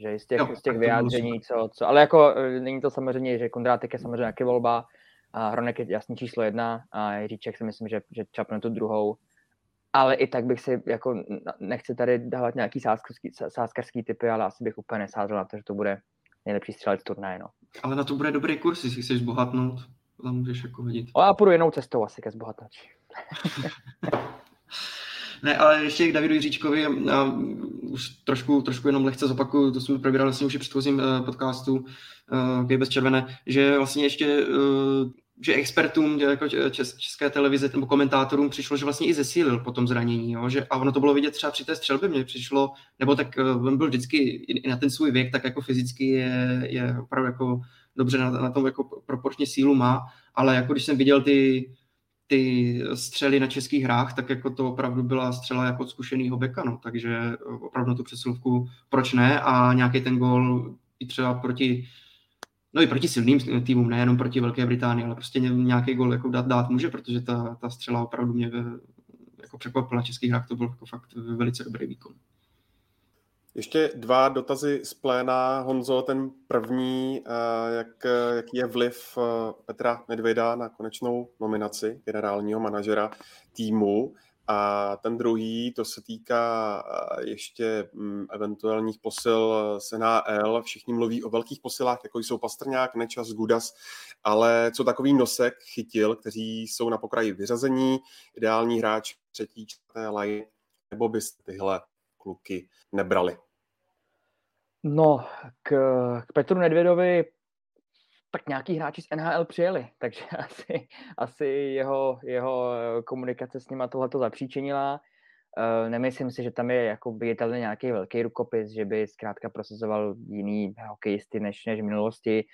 Že z těch vyjádření, co, ale jako není to samozřejmě, že Kundrátek je samozřejmě taky volba, a Hronek je jasný číslo 1 a Jiříček si myslím, že čapne tu druhou. Ale i tak bych si, jako nechci tady dávat nějaký sázkařský typy, ale asi bych úplně nesázel na to, že to bude nejlepší střelec turnaje, no. Ale na to bude dobrý kurz, jestli chceš zbohatnout, tam můžeš jako vidět. A já půjdu jinou cestou asi ke zbohatači. Ne, ale ještě k Davidu Jiříčkovi, už trošku jenom lehce zopakuju, to jsme probírali vlastně už i předchozím podcastu, kde bez červené, že vlastně ještě... že expertům jako české televize nebo komentátorům přišlo, že vlastně i zesílil po tom zranění. Jo? Že, a ono to bylo vidět třeba při té střelbě, mně přišlo, nebo tak on byl vždycky i na ten svůj věk, tak jako fyzicky je opravdu jako dobře na tom jako proporčně sílu má, ale jako když jsem viděl ty střely na českých hrách, tak jako to opravdu byla střela jako od zkušenýho beka, no. Takže opravdu tu přesilovku proč ne a nějaký ten gól i třeba proti silným týmům, nejenom proti Velké Británii, ale prostě nějaký gol jako dát může, protože ta střela opravdu mě jako překvapila. Český hrák to byl jako fakt velice dobrý výkon. Ještě dva dotazy z pléna. Honzo, ten první, jaký je vliv Petra Nedvěda na konečnou nominaci generálního manažera týmu. A ten druhý, to se týká ještě eventuálních posil z NHL. Všichni mluví o velkých posilách, jako jsou Pastrňák, Nečas, Gudas, ale co takový Nosek chytil, kteří jsou na pokraji vyřazení, ideální hráč třetí, čtvrté lajny, nebo byste tyhle kluky nebrali? No, k Petru Nedvědovi tak nějaký hráči z NHL přijeli, takže asi jeho komunikace s nima tohleto zapříčinila. Nemyslím si, že tam je jako viditelný nějaký velký rukopis, že by zkrátka prosazoval jiný hokejisty než v minulosti.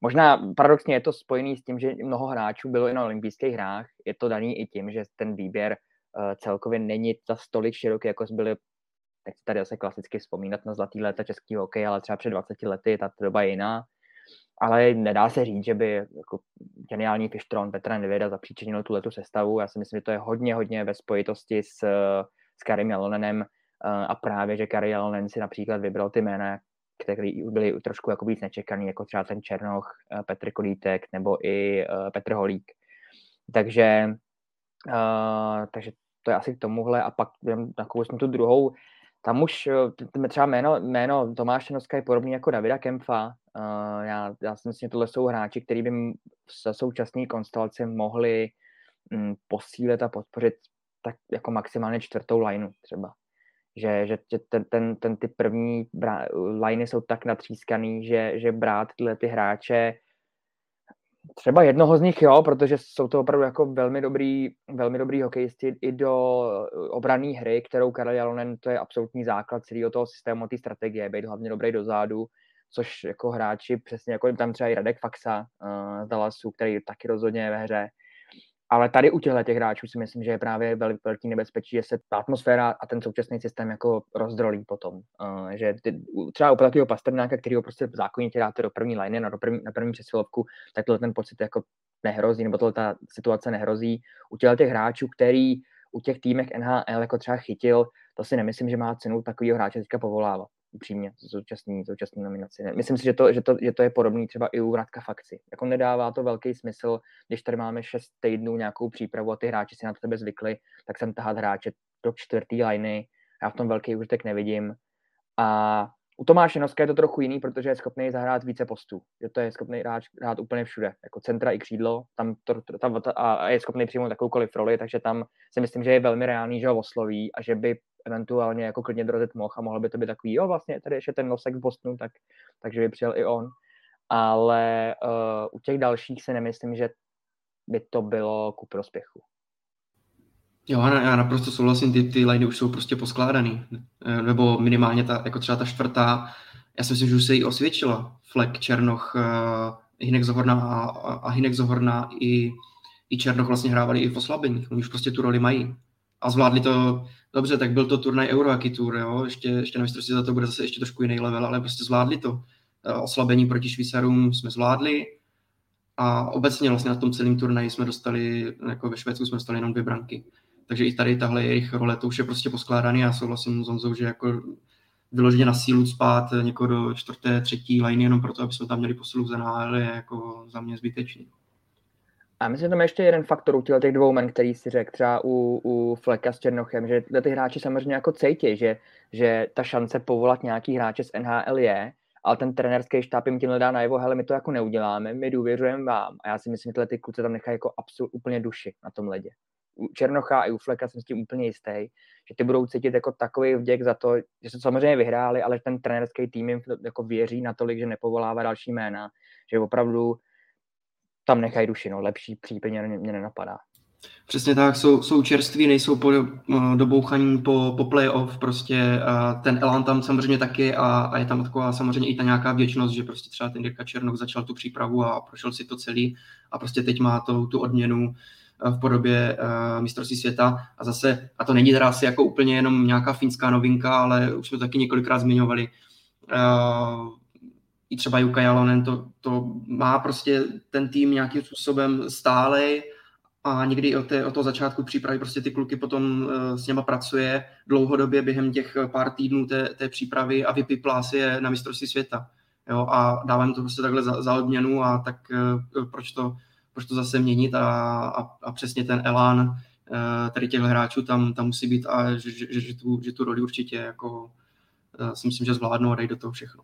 Možná paradoxně je to spojený s tím, že mnoho hráčů bylo i na olympijských hrách. Je to daný i tím, že ten výběr celkově není za stolik široký, jako byly, nechci tady zase klasicky vzpomínat na zlatý léta českého hokeje, ale třeba před 20 lety, ta doba je jiná. Ale nedá se říct, že by jako geniální fištron Petra Nedvěda zapříčinil tuhletu sestavu. Já si myslím, že to je hodně ve spojitosti s Karim Jalonenem a právě, že Kari Jalonen si například vybral ty jména, které byly trošku jako víc nečekaný, jako třeba ten Černoch, Petr Kodýtek nebo i Petr Holík. Takže to je asi k tomuhle a pak takovou jsme tu druhou. Tam už třeba jméno Tomáše Noska je podobný jako Davida Kempfa. Já si myslím, že tohle jsou hráči, který by za současné konstelace mohli posílit a podpořit tak jako maximálně čtvrtou lineu třeba. Že ty první liney jsou tak natřískaný, že brát tyhle ty hráče, třeba jednoho z nich, jo, protože jsou to opravdu jako velmi dobrý hokejisti i do obranné hry, kterou Karel Jalonen, to je absolutní základ celého toho systému, té strategie, být hlavně dobrý dozadu, což jako hráči, přesně jako tam třeba i Radek Faxa z Dallasu, který taky rozhodně je ve hře. Ale tady u těchto těch hráčů si myslím, že je právě velký nebezpečí, že se ta atmosféra a ten současný systém jako rozdrolí potom. Že třeba u takového Pastrňáka, kterýho prostě zákonitě dáte do první liney, na první přesilovku, tak tohle ten pocit jako nehrozí, nebo tohle ta situace nehrozí. U těchto těch hráčů, který u těch týmech NHL jako třeba chytil, to si nemyslím, že má cenu takového hráče teďka povolávat. Upřímně, současný nominaci. Myslím si, že to je podobný třeba i u Radka Faxy. Jako nedává to velký smysl, když tady máme 6 týdnů nějakou přípravu a ty hráči si na to tebe zvykli, tak sem tahat hráče do čtvrtý liney. Já v tom velký úžitek nevidím. A U Tomáše Noska je to trochu jiný, protože je schopný zahrát více postů. Že to je schopný hrát úplně všude, jako centra i křídlo, a je schopný přijmout takovoukoliv roli, takže tam si myslím, že je velmi reálný, že ho osloví a že by eventuálně jako klidně dorazit mohl a mohlo by to být takový, jo, vlastně tady ještě ten Nosek v Bostonu, takže by přijel i on. Ale u těch dalších si nemyslím, že by to bylo ku prospěchu. Jo, já naprosto souhlasím, ty liney už jsou prostě poskládaný, nebo minimálně ta, jako třeba ta čtvrtá, já si myslím, že už se jí osvědčila, Flek, Černoch, Hynek Zohorna i Černoch vlastně hrávali i v oslabeních, oni už prostě tu roli mají a zvládli to dobře, tak byl to turnaj Eurohockey Tour, jo, ještě na mistrovství za to bude zase ještě trošku jiný level, ale prostě zvládli to, oslabení proti Švýcarům jsme zvládli. A obecně vlastně na tom celém turnaji jsme dostali, jako ve Švédsku jsme dostali jenom 2 branky. Takže i tady tahle jejich role, to už je prostě poskládaný. Já souhlasím s Honzou, že jako vyloženě na sílu cpát někoho do 4., 3. liny jenom proto, aby jsme tam měli posilu za náhle, je jako za mě zbytečný. A myslím, že tam je ještě jeden faktor u těch 2 men, který si řekl, třeba u Fleka s Černochem, že ty hráči samozřejmě jako cejtí, že ta šance povolat nějaký hráče z NHL je, ale ten trenérský štáb jim tímhle dá najevo, hele, my to jako neuděláme, my důvěřujeme vám. A já si myslím, že ty kluci tam nechají jako úplně duši na tom ledě. U Černocha i u Fleka jsem s tím úplně jistý, že ty budou cítit jako takový vděk za to, že se samozřejmě vyhráli, ale že ten trenérský tým jim jako věří natolik, že nepovolává další jména, že opravdu tam nechají duši, no, lepší přípěně mě nenapadá. Přesně tak, jsou čerství, nejsou dobouchaní po playoff, prostě ten elán tam samozřejmě taky a je tam taková samozřejmě i ta nějaká vděčnost, že prostě třeba ten Jirka Černoch začal tu přípravu a prošel si to celý a prostě teď má tu odměnu v podobě mistrovství světa a zase, a to není teda asi jako úplně jenom nějaká finská novinka, ale už jsme to taky několikrát zmiňovali, i třeba Jukka Jalonen, to má prostě ten tým nějakým způsobem stálej, a někdy od toho začátku přípravy prostě ty kluky potom s něma pracuje dlouhodobě během těch pár týdnů té přípravy a vypiplá si je na mistrovství světa. Jo? A dávám to prostě takhle za odměnu a tak proč to zase měnit a přesně ten elán tady těch hráčů tam musí být a že tu roli určitě jako si myslím, že zvládnou a dají do toho všechno.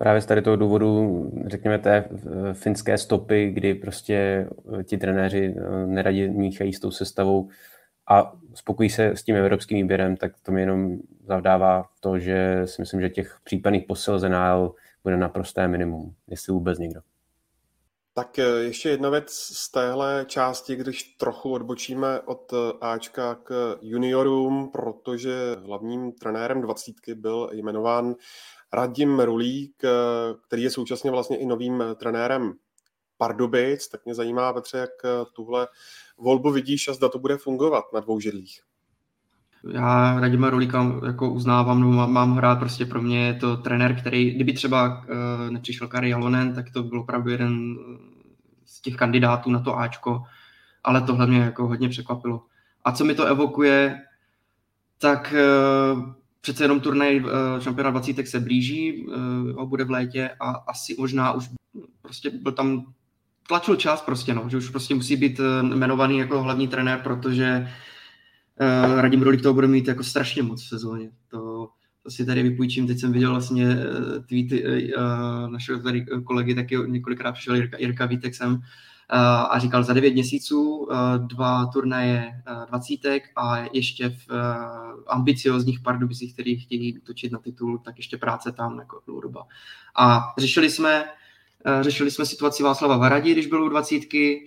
Právě z tady toho důvodu, řekněme, té finské stopy, kdy prostě ti trenéři neradi míchají s tou sestavou a spokojí se s tím evropským výběrem, tak to mi jenom zavdává to, že si myslím, že těch případných posil z NHL bude naprosté minimum, jestli vůbec někdo. Tak ještě jedna věc z téhle části, když trochu odbočíme od Ačka k juniorům, protože hlavním trenérem 20 byl jmenován Radim Rulík, který je současně vlastně i novým trenérem Pardubic, tak mě zajímá, Petře, jak tuhle volbu vidíš a zda to bude fungovat na 2 židlích. Já Radima Rulíka jako uznávám, nebo mám ho rád, prostě pro mě je to trenér, který, kdyby třeba nepřišel Kari Jalonen, tak to byl opravdu jeden z těch kandidátů na to Ačko, ale tohle mě jako hodně překvapilo. A co mi to evokuje, tak přece jenom turnaj šampionát 20 se blíží, bude v létě a asi možná už prostě byl tam tlačil čas prostě, no, že už prostě musí být jmenovaný jako hlavní trenér, protože Radim Rulík toho bude mít jako strašně moc v sezóně. To si tady vypůjčím, teď jsem viděl vlastně tweety našeho tady kolegy, taky několikrát přišel Jirka Vítek sem a říkal za 9 měsíců 2 turnaje 20 a ještě v ambiciozních Pardubicích, který chtějí točit na titul, tak ještě práce tam jako dlouhodobá. A řešili jsme situaci Václava Varadi, když byl u 20,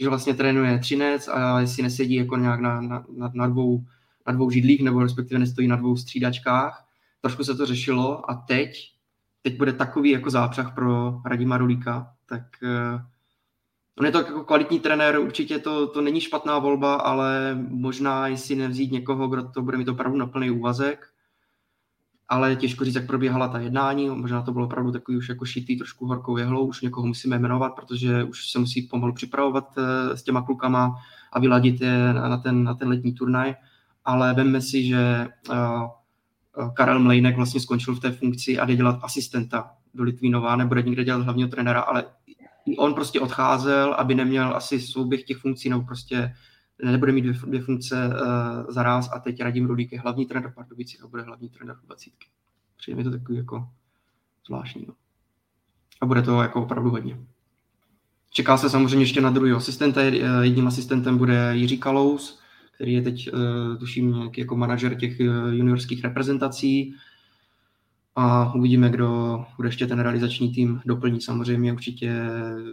že vlastně trénuje Třinec a jestli nesedí jako nějak na dvou židlích, nebo respektive nestojí na 2 střídačkách. Trošku se to řešilo a teď bude takový jako zápřah pro Radima Rulíka, tak on je to jako kvalitní trenér, určitě to není špatná volba, ale možná jestli nevzít někoho, kdo to bude mít opravdu na plný úvazek, ale těžko říct, jak probíhala ta jednání, možná to bylo opravdu takový už jako šitý trošku horkou jehlou, už někoho musíme jmenovat, protože už se musí pomalu připravovat s těma klukama a vyladit je na ten letní turnaj, ale vemme si, že Karel Mlejnek vlastně skončil v té funkci a jde dělat asistenta do Litvínova, nebude nikde dělat hlavního trenéra, ale on prostě odcházel, aby neměl asi souběh těch funkcí, nebo prostě nebude mít 2 funkce zaráz a teď Radim Rulík je hlavní trenér Pardubicích a bude hlavní trenér 20. Přijde mi to takový jako zvláštního. A bude toho jako opravdu hodně. Čeká se samozřejmě ještě na druhého asistenta. Jedním asistentem bude Jiří Kalous, který je teď, tuším, nějaký jako manažer těch juniorských reprezentací. A uvidíme, kdo bude ještě ten realizační tým doplní. Samozřejmě určitě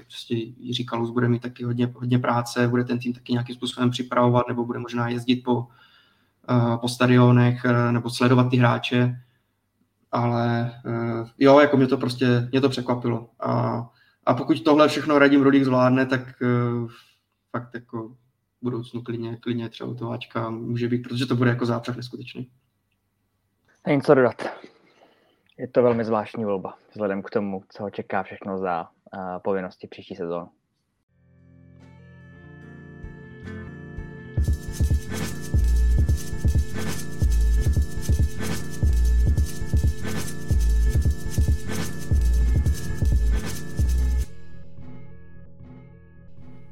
prostě Jiří Kalous bude mít taky hodně práce, bude ten tým taky nějakým způsobem připravovat, nebo bude možná jezdit po stadionech, nebo sledovat ty hráče. Ale jo, jako mě to překvapilo. A pokud tohle všechno Radim Rulík zvládne, tak fakt jako v budoucnu klidně třeba Továčka může být, protože to bude jako zápřah neskutečný. Není co dodat. Je to velmi zvláštní volba, vzhledem k tomu, co ho čeká všechno za povinnosti příští sezónu.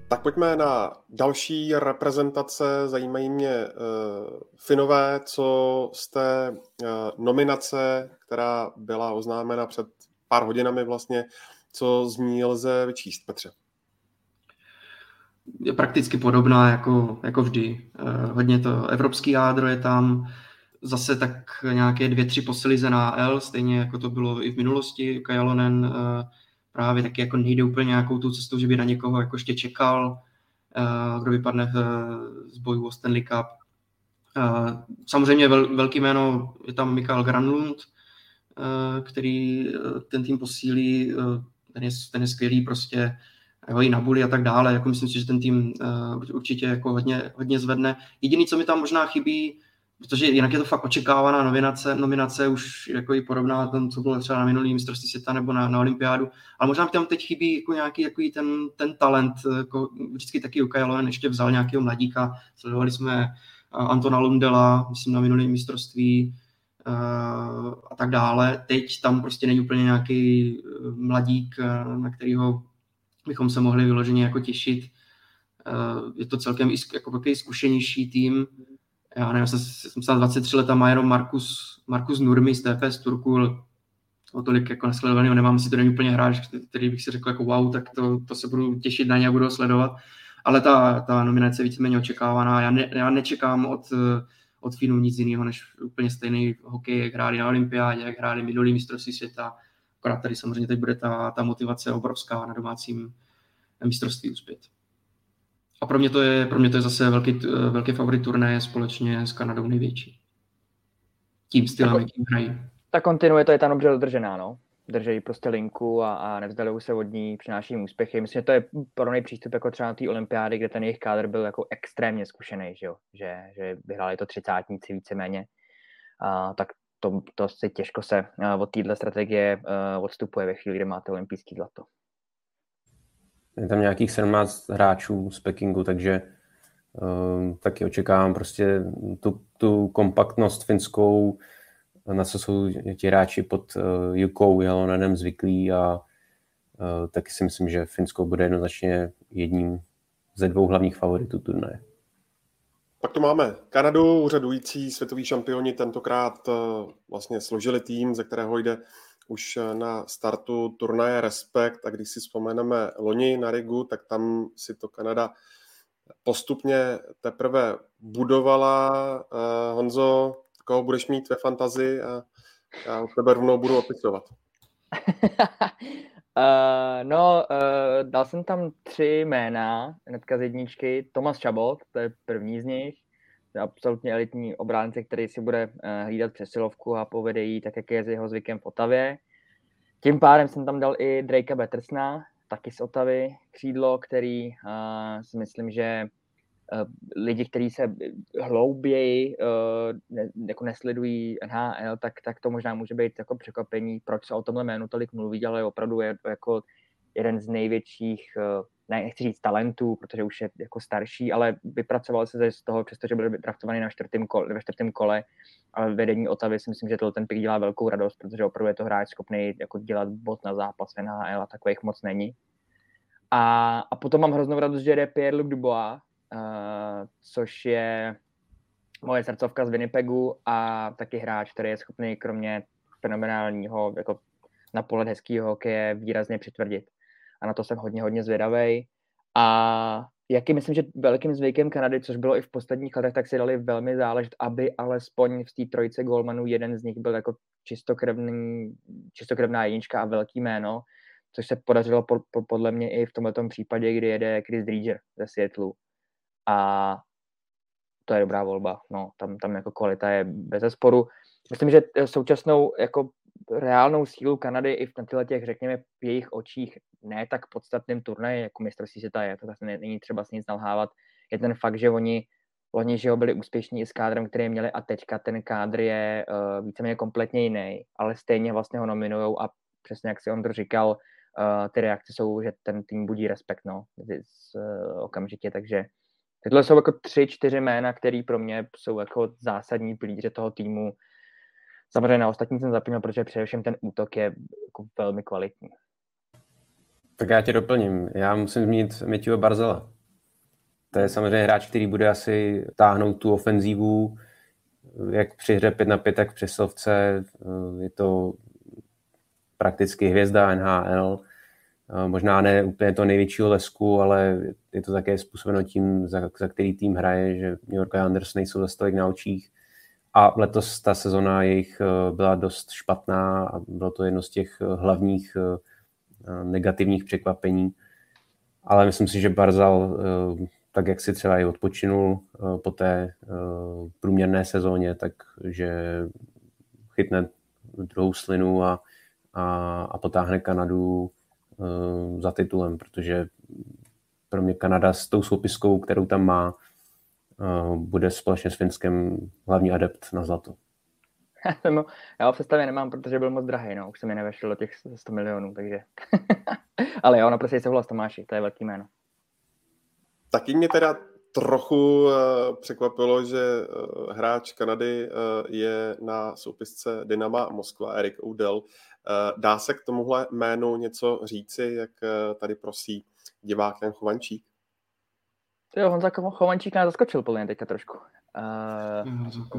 Tak pojďme na další reprezentace. Zajímají mě Finové, co z té nominace, která byla oznámena před pár hodinami vlastně, co z ní lze vyčíst, Petře? Je prakticky podobná jako vždy. Hodně to evropský jádro je tam, zase tak nějaké 2-3 posily z NAL, stejně jako to bylo i v minulosti. Jukka Jalonen právě taky jako nejde úplně nějakou tu cestu, že by na někoho jako ještě čekal, kdo vypadne z bojů o Stanley Cup. Samozřejmě velký jméno je tam Mikael Granlund, který ten tým posílí, ten je skvělý prostě, jo, i na buli a tak dále. Jako myslím si, že ten tým určitě jako hodně zvedne. Jediný, co mi tam možná chybí, protože jinak je to fakt očekávaná nominace už jako i podobná tomu, co bylo třeba na minulý mistrovství světa nebo na olympiádu, ale možná mi tam teď chybí jako nějaký takový ten talent, jako vždycky taky Jukka Jalonen ještě vzal nějakého mladíka, sledovali jsme Antona Lundela, myslím na minulý mistrovství a tak dále. Teď tam prostě není úplně nějaký mladík, na kterého bychom se mohli vyloženě jako těšit. Je to celkem jako zkušenější tým. Já nevím, jsem se 23 leta má jenom Markus Nurmi z TPS Turku, o tolik jako nesledovaný, nemám si to není úplně hráč, který bych si řekl jako wow, tak to se budu těšit na ně a budu ho sledovat. Ale ta nominace je víceméně očekávaná. Já nečekám od Finů nic jiného, než úplně stejný hokej, jak hráli na olympiádě, jak hráli minulý mistrovství světa. Akorát tady samozřejmě teď bude ta motivace obrovská na domácím mistrovství uspět. A pro mě to je zase velký favorit turnaje společně s Kanadou největší. Tím stylem, jakým hrají. Ta kontinuita je tam dobře dodržená, no. Držejí prostě linku a nevzdalují se od ní, přináší jim úspěchy. Myslím, že to je podobný přístup jako třeba na té olympiády, kde ten jejich kádr byl jako extrémně zkušený, že jo? Že vyhráli to třicátníci víceméně. Tak to si těžko se od téhle strategie odstupuje ve chvíli, kdy máte olympijský zlato. Je tam nějakých 17 hráčů z Pekingu, takže taky očekávám prostě tu kompaktnost finskou, na co jsou ti hráči pod Jukou Jalonenem zvyklí a taky si myslím, že Finsko bude jednoznačně jedním ze dvou hlavních favoritů turnaje. Tak to máme. Kanadu, úřadující světoví šampioni, tentokrát vlastně složili tým, ze kterého jde už na startu turnaje Respekt, a když si vzpomeneme loni na Rigu, tak tam si to Kanada postupně teprve budovala. Honzo, koho budeš mít ve fantazii a já od tebe rovnou budu opisovat. Dal jsem tam 3 jména hnedka z jedničky. Thomas Chabot, to je první z nich. To je absolutně elitní obránce, který si bude hlídat přesilovku a povede ji tak, jak je s jeho zvykem v Ottawě. Tím pádem jsem tam dal i Drakea Battersona, taky z Ottawy, křídlo, který si myslím, že lidi, kteří se hlouběji jako nesledují NHL, tak to možná může být jako překvapení, proč se o tomhle jménu tolik mluví, ale opravdu je jako jeden z největších, nechci říct talentů, protože už je jako starší, ale vypracoval se z toho, přestože byl draftovaný ve čtvrtém kole, ale vedení Ottawy si myslím, že ten pick dělá velkou radost, protože opravdu je to hráč schopný jako dělat bod na zápas v NHL a takových moc není. A potom mám hroznou radost, že jde Pierre-Luc Dubois, což je moje srdcovka z Winnipegu a taky hráč, který je schopný kromě fenomenálního jako na pohled hezkýho hokeje výrazně přitvrdit. A na to jsem hodně zvědavej. A jaký myslím, že velkým zvykem Kanady, což bylo i v posledních letech, tak si dali velmi záležet, aby alespoň v té trojice gólmanů jeden z nich byl jako čistokrevná jednička a velký jméno, což se podařilo podle mě i v tomhletom případě, kdy jede Chris Driedger ze Seattlu. A to je dobrá volba. No, tam jako kvalita je bezesporu. Myslím, že současnou jako reálnou sílu Kanady i v těch, řekněme, v jejich očích ne tak podstatným turnaji, jako mistrovství světa je, to není třeba s nic nalhávat, je ten fakt, že oni loni, že byli úspěšní i s kádrem, který měli a teďka ten kádr je víceméně kompletně jiný, ale stejně vlastně ho nominujou a přesně jak si Ondro říkal, ty reakce jsou, že ten tým budí respekt, no, okamžitě, takže tyhle jsou jako 3-4 jména, který pro mě jsou jako zásadní pilíře toho týmu. Samozřejmě na ostatní jsem zapomněl, protože především ten útok je jako velmi kvalitní. Tak já tě doplním. Já musím zmínit Matěje Barzela. To je samozřejmě hráč, který bude asi táhnout tu ofenzívu, jak při hře 5-5, tak v přesilovce. Je to prakticky hvězda NHL. Možná ne úplně to největšího lesku, ale je to také způsobeno tím, za který tým hraje, že New York Islanders nejsou za stolik na očích. A letos ta sezona jejich byla dost špatná a bylo to jedno z těch hlavních negativních překvapení. Ale myslím si, že Barzal, tak jak si třeba i odpočinul po té průměrné sezóně, takže chytne druhou slinu a potáhne Kanadu za titulem, protože pro mě Kanada s tou soupiskou, kterou tam má, bude společně s Finskem hlavní adept na zlato. Já ho v sestavě nemám, protože byl moc drahý, no. Už se mi nevešlo do těch 100 milionů, takže... Ale jo, no prostě se hlas Tomáši, to je velký jméno. Taky mě teda trochu překvapilo, že hráč Kanady je na soupisce Dynama Moskva, Erik Oudel. Dá se k tomuhle jménu něco říci, jak tady prosí divák Jan Chovančík? Jo, Honza Chovančík nás zaskočil plně teďka trošku.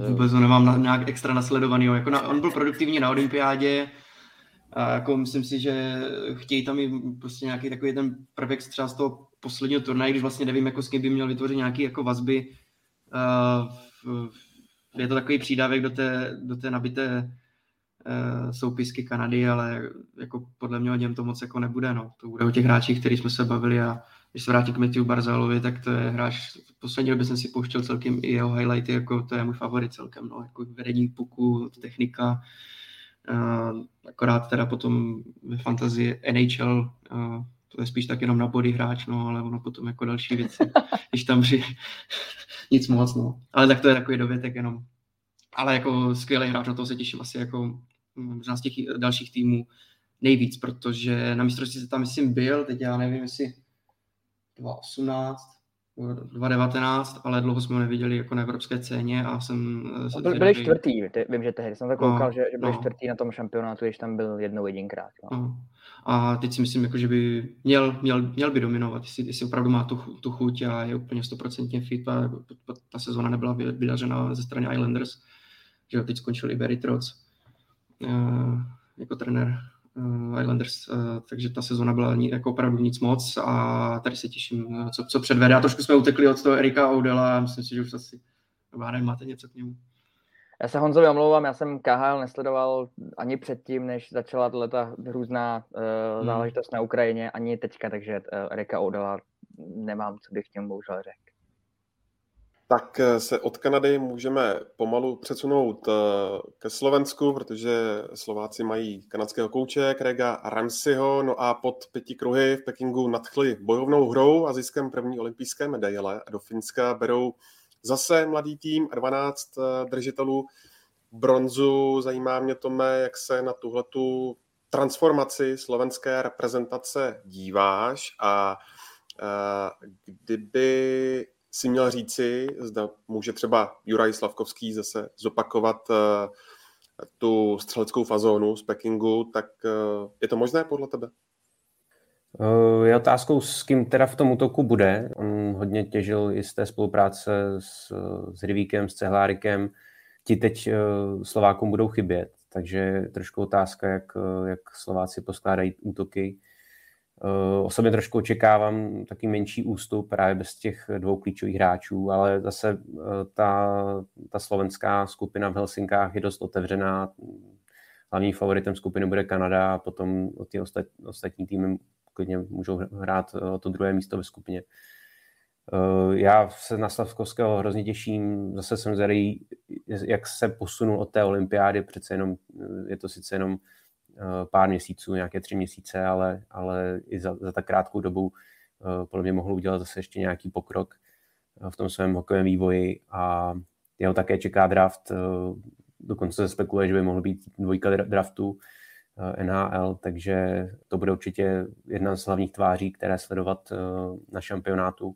Vůbec ho nemám nějak extra nasledovanýho. Jako on byl produktivní na olympiádě. Jako myslím si, že chtějí tam i prostě nějaký takový ten prvek třeba z toho posledního turnaje, když vlastně nevím, jako s kým by měl vytvořit nějaký jako vazby. Je to takový přídavek do té nabité soupisky Kanady, ale jako podle mě o něm to moc jako nebude. No. To bude o těch hráčích, který jsme se bavili a když se vrátí k Matěju Barzalovi, tak to je hráč, v poslední době jsem si pouštěl celkem i jeho highlighty, jako to je můj favorit celkem, no, jako vedení puku, technika, akorát teda potom ve fantazii NHL, to je spíš tak jenom na body hráč, no, ale ono potom jako další věci, když tam nic moc, no, ale tak to je takový dovětek jenom, ale jako skvělý hráč, na toho se těším asi jako možná z těch dalších týmů nejvíc, protože na mistrovství se tam myslím byl, teď já nevím, jestli 2018, 2019, ale dlouho jsme ho neviděli jako na evropské scéně a jsem... Byli čtvrtý, vím, že tehdy jsem tak koukal, že byli čtvrtý na tom šampionátu, když tam byl jedinkrát. No. No. A teď si myslím, jako, že by měl by dominovat, jestli opravdu má tu chuť a je úplně 100% fit a ta sezona nebyla vydařena ze strany Islanders, že teď skončil i Barry Trotz jako trenér Islanders, takže ta sezona byla jako opravdu nic moc a tady se těším, co předvede. A trošku jsme utekli od toho Erika Oudela a myslím si, že už asi nevím, máte něco k němu. Já se Honzovi omlouvám, já jsem KHL nesledoval ani předtím, než začala tato hrůzná záležitost na Ukrajině, ani teďka, takže Erika Oudela nemám, co bych k němu bohužel řekl. Tak se od Kanady můžeme pomalu přesunout ke Slovensku, protože Slováci mají kanadského kouče Craiga Ramseyho, no a pod 5 kruhy v Pekingu nadchli bojovnou hrou a ziskem první olympijské medaile. Do Finska berou zase mladý tým a 12 držitelů bronzu. Zajímá mě, Tome, jak se na tuhletu transformaci slovenské reprezentace díváš a kdyby si měl říci, zda může třeba Juraj Slavkovský zase zopakovat tu střeleckou fazónu z Pekingu, tak je to možné podle tebe? Je otázkou, s kým teda v tom útoku bude. On hodně těžil i z té spolupráce s Hrivíkem, s Cehlárikem. Ti teď Slovákům budou chybět. Takže trošku otázka, jak Slováci poskládají útoky. Osobně trošku očekávám taky menší ústup právě bez těch dvou klíčových hráčů, ale zase ta slovenská skupina v Helsinkách je dost otevřená. Hlavním favoritem skupiny bude Kanada a potom ty ostatní týmy klidně můžou hrát o to druhé místo ve skupině. Já se na Slavkovského hrozně těším. Zase jsem zvědavý, jak se posunul od té olympiády. Přece jenom je to sice jenom pár měsíců, nějaké 3 měsíce, ale i za tak krátkou dobu podle mě mohl udělat zase ještě nějaký pokrok v tom svém hokejovém vývoji a jeho také čeká draft. Dokonce se spekuluje, že by mohl být 2 draftu NHL, takže to bude určitě jedna z hlavních tváří, které sledovat na šampionátu.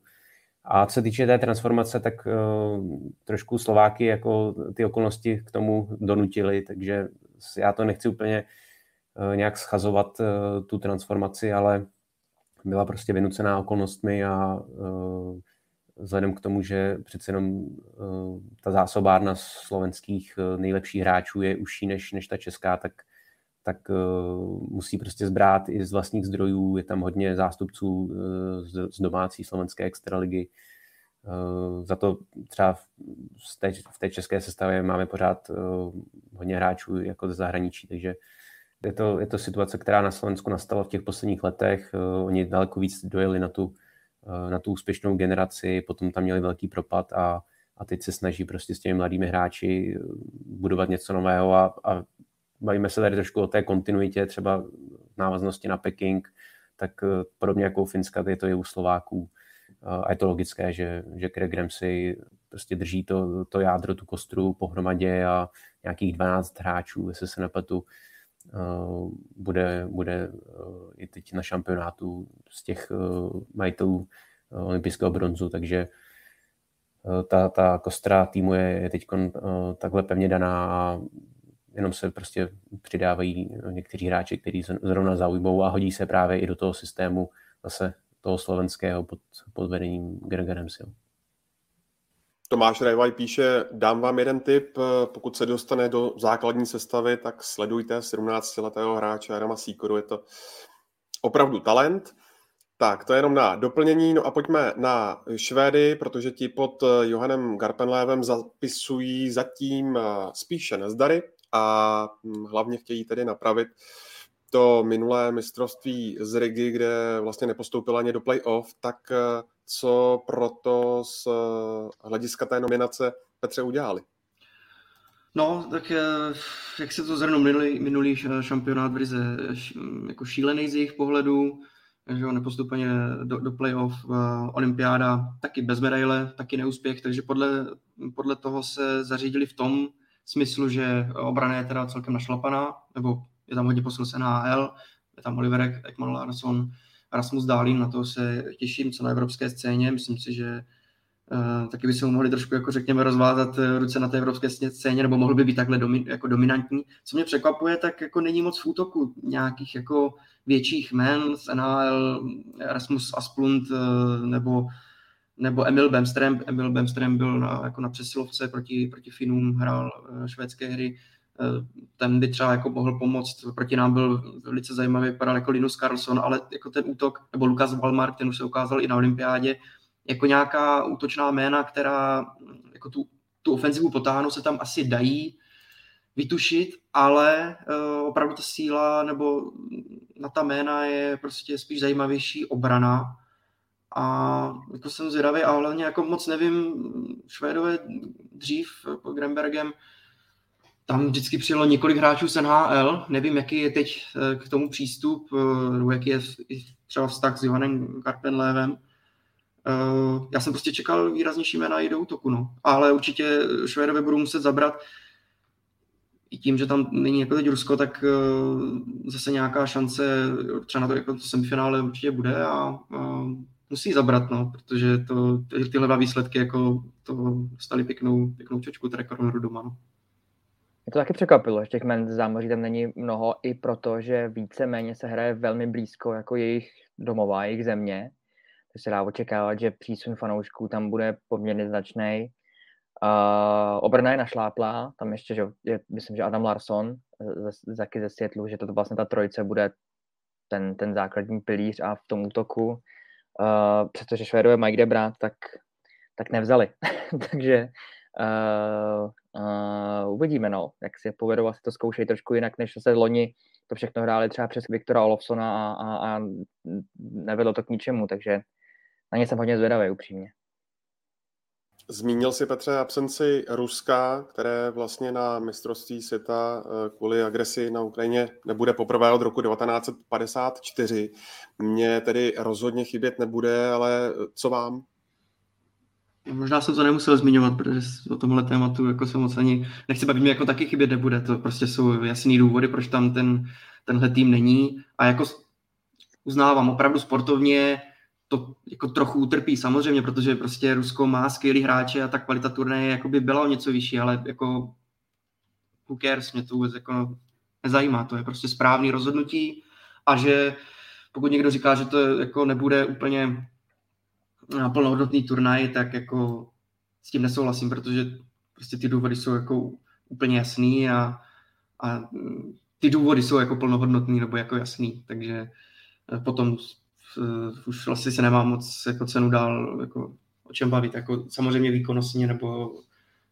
A co se týče té transformace, tak trošku Slováky jako ty okolnosti k tomu donutily, takže já to nechci úplně nějak schazovat tu transformaci, ale byla prostě vynucená okolnostmi a vzhledem k tomu, že přece jenom ta zásobárna slovenských nejlepších hráčů je užší než ta česká, tak musí prostě zbrát i z vlastních zdrojů. Je tam hodně zástupců z domácí slovenské extraligy. Za to třeba v té české sestavě máme pořád hodně hráčů jako ze zahraničí, takže je to situace, která na Slovensku nastala v těch posledních letech. Oni daleko víc dojeli na tu úspěšnou generaci, potom tam měli velký propad a teď se snaží prostě s těmi mladými hráči budovat něco nového a bavíme se tady trošku o té kontinuitě, třeba návaznosti na Peking, tak podobně jako u Finska, je to i u Slováků. A je to logické, že Craig Ramsey prostě drží to jádro, tu kostru pohromadě a nějakých 12 hráčů, jestli se nepletu, bude i teď na šampionátu z těch majitelů olympijského bronzu, takže ta kostra týmu je teď takhle pevně daná a jenom se prostě přidávají někteří hráči, kteří zrovna zaujmou a hodí se právě i do toho systému zase toho slovenského pod vedením Gregora Ramseyho. Tomáš Rajvaj píše, dám vám jeden tip, pokud se dostane do základní sestavy, tak sledujte 17-letého hráče Adama Sýkoru, je to opravdu talent. Tak, to je jenom na doplnění, no a pojďme na Švédy, protože ti pod Johanem Garpenlevem zapisují zatím spíše nezdary a hlavně chtějí tedy napravit to minulé mistrovství z Rigy, kde vlastně nepostoupila ani do play-off, tak co proto z hlediska té nominace, Petře, udělali? No, tak jak se to zhrnu, minulý šampionát v Rize jako šílený z jejich pohledů, že jo, nepostupně do play-off, olympiáda taky bez medaile, taky neúspěch, takže podle toho se zařídili v tom smyslu, že obrana je teda celkem našlapaná, nebo je tam hodně posil z NHL, je tam Oliverek, Ekman Larsson, Rasmus Dahlin, na to se těším, co na evropské scéně. Myslím si, že taky by se mohli trošku, jako řekněme, rozvázat ruce na té evropské scéně, nebo mohl by být takhle jako dominantní. Co mě překvapuje, tak jako není moc v útoku nějakých jako větších jmen z NHL, Rasmus Asplund nebo Emil Bemström. Emil Bemström byl jako na přesilovce proti Finům, hrál švédské hry. Ten by třeba jako mohl pomoct, proti nám byl velice zajímavý, vypadal jako Linus Karlsson, ale jako ten útok, nebo Lukas Wallmark, ten už se ukázal i na olympiádě, jako nějaká útočná jména, která jako tu ofenzivu potáhnou, se tam asi dají vytušit, ale opravdu ta síla nebo na ta jména je prostě spíš zajímavější obrana. A jako jsem zvědavý a hlavně jako moc nevím, Švédové dřív pod Grönbergem, tam vždycky přijelo několik hráčů z NHL, nevím, jaký je teď k tomu přístup, nebo jaký je třeba vztah s Johanem Garpenlevem. Já jsem prostě čekal výraznější jména i do útoku, no. Ale určitě Švédové budou muset zabrat i tím, že tam není jako teď Rusko, tak zase nějaká šance třeba na to, jako to semifinále určitě bude a musí zabrat, no, protože tyhle dva výsledky jako to dostali pěknou čočku trekornou doma, no. Mě to taky překvapilo, že těch men z zámoří tam není mnoho, i proto, že víceméně se hraje velmi blízko jako jejich domova, jejich země. To se dá očekávat, že přísun fanoušků tam bude poměrně značný. Obrana je našláplá, tam ještě, že myslím, že Adam Larsson taky ze Seattlu, že to vlastně ta trojice bude ten základní pilíř a v tom útoku, přestože Švédové mají kde brát, tak nevzali. Takže uvidíme, no, jak si povedou, asi to zkoušejí trošku jinak, než se loni to všechno hráli třeba přes Viktora Olofsona a nevedlo to k ničemu, takže na ně jsem hodně zvědavý, upřímně. Zmínil si, Petře, absenci Ruska, které vlastně na mistrovství světa kvůli agresi na Ukrajině nebude poprvé od roku 1954. Mně tedy rozhodně chybět nebude, ale co vám? Možná jsem to nemusel zmiňovat, protože o tomhle tématu jako se moc ani nechci bavit, mě jako taky chybět nebude. To prostě jsou jasný důvody, proč tam tenhle tým není. A jako uznávám, opravdu sportovně to jako trochu utrpí samozřejmě, protože prostě Rusko má skvělý hráče a ta kvalita turnaje jako by byla o něco vyšší, ale jako who cares, mě to vůbec jako nezajímá, to je prostě správný rozhodnutí. A že pokud někdo říká, že to jako nebude úplně plnohodnotný turnaj, tak jako s tím nesouhlasím, protože prostě ty důvody jsou jako úplně jasný a ty důvody jsou jako plnohodnotný nebo jako jasný, takže potom už vlastně se nemá moc jako cenu dál jako o čem bavit, jako samozřejmě výkonnostně, nebo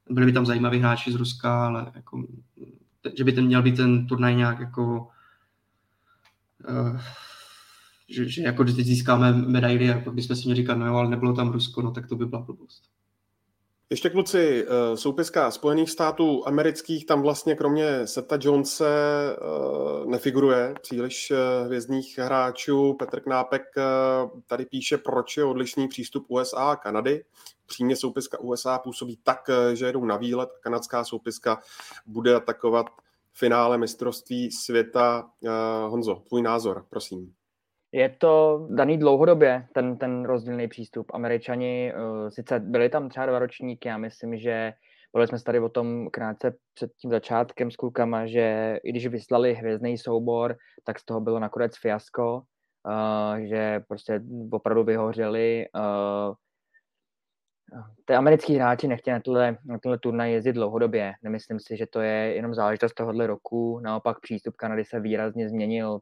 byli by tam zajímaví hráči z Ruska, ale jako, že by ten měl být ten turnaj nějak jako že jako když získáme medaily a bychom si měli říkat, no jo, ale nebylo tam Rusko, no tak to by byla blbost. Ještě, kluci, soupiska Spojených států amerických, tam vlastně kromě Seta Jonese nefiguruje příliš hvězdných hráčů. Petr Knápek tady píše, proč je odlišný přístup USA a Kanady. Přímě soupiska USA působí tak, že jedou na výlet a kanadská soupiska bude atakovat finále mistrovství světa. Honzo, tvůj názor, prosím. Je to daný dlouhodobě, ten rozdílný přístup. Američani, sice byli tam třeba 2 ročníky, já myslím, že byli jsme tady o tom krátce před tím začátkem s klukama, že i když vyslali hvězdný soubor, tak z toho bylo nakonec fiasko, že prostě opravdu vyhořeli. Ty americký hráči nechtějí na tenhle turnaj jezdit dlouhodobě. Nemyslím si, že to je jenom záležitost tohohle roku. Naopak přístup Kanady se výrazně změnil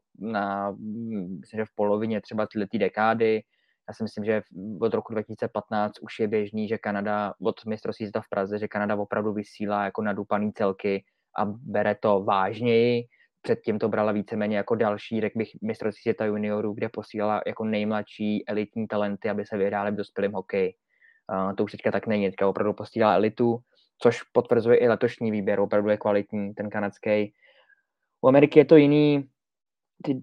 myslím, že v polovině třeba této dekády. Já si myslím, že od roku 2015 už je běžný, že Kanada od mistrovství světa v Praze, že Kanada opravdu vysílá jako nadupaný celky a bere to vážněji. Předtím to brala víceméně jako další, řekl bych, mistrovství světa juniorů, kde posílala jako nejmladší elitní talenty, aby se vyhráli v dospělém hokeji. To už teďka tak není, teďka opravdu posílá elitu, což potvrzuje i letošní výběr, opravdu je kvalitní, ten kanadský. U Ameriky je to jiný,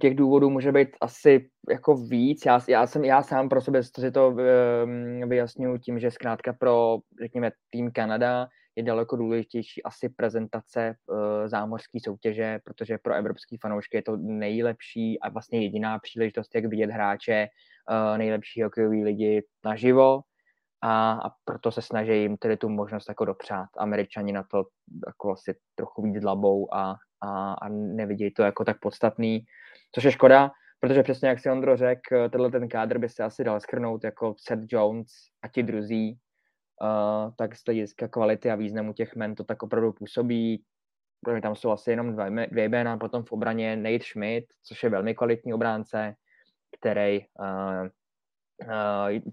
těch důvodů může být asi jako víc, já sám pro sebe si to vyjasňuju tím, že zkrátka pro, řekněme, tým Kanada je daleko důležitější asi prezentace zámořské soutěže, protože pro evropský fanoušky je to nejlepší a vlastně jediná příležitost, jak vidět hráče nejlepší hokejový lidi naživo. A proto se snaží jim tedy tu možnost jako dopřát. Američani na to jako asi trochu víc dlabou a nevidějí to jako tak podstatný, což je škoda, protože přesně jak si Ondro řekl, tenhle ten kádr by se asi dal skrnout jako Seth Jones a ti druzí, tak z hlediska kvality a významu těch men to tak opravdu působí. Tam jsou asi jenom 2 jména, potom v obraně Nate Schmidt, což je velmi kvalitní obránce, který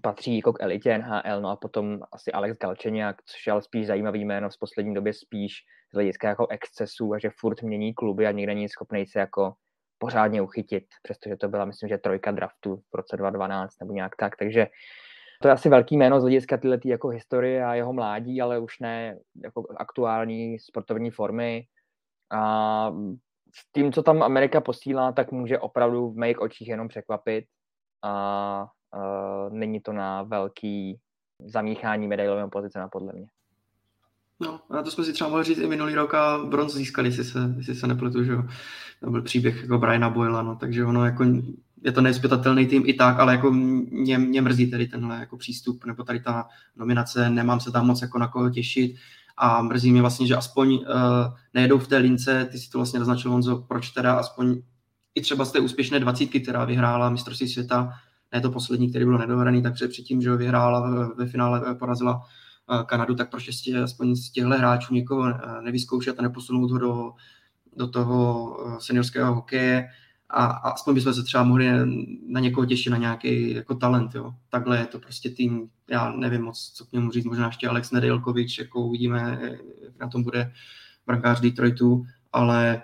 patří jako k elitě NHL, no a potom asi Alex Galchenyuk, což je ale spíš zajímavý jméno v poslední době spíš z hlediska jako excesů a že furt mění kluby a nikde není schopnej se jako pořádně uchytit, přestože to byla, myslím, že 3 draftu v roce 2012 nebo nějak tak, takže to je asi velký jméno z hlediska tyhletý jako historie a jeho mládí, ale už ne jako aktuální sportovní formy a s tím, co tam Amerika posílá, tak může opravdu v mých očích jenom překvapit a není to na velký zamíchání medailového pozice, podle mě. No, a to jsme si třeba mohli říct i minulý rok a bronz získali, jestli se nepletu, že jo. To byl příběh jako Briana Boyla, no, takže ono jako je to nezpytatelný tým i tak, ale jako mě mrzí tady tenhle jako přístup, nebo tady ta nominace, nemám se tam moc jako na koho těšit a mrzí mě vlastně, že aspoň nejedou v té lince, ty si to vlastně naznačil, Honzo, proč teda aspoň i třeba z té úspěšné 20, která vyhrála mistrovství světa, ne to poslední, který bylo nedohraný, tak předtím, že ho vyhrála, ve finále porazila Kanadu, tak proč aspoň z těchto hráčů někoho nevyzkoušet a neposunout ho do do toho seniorského hokeje a aspoň bychom se třeba mohli na někoho těšit, na nějaký jako talent. Jo. Takhle je to prostě tým, já nevím moc, co k němu říct, možná ještě Alex Nedelkovič, jako uvidíme, jak na tom bude brankář Detroitu, ale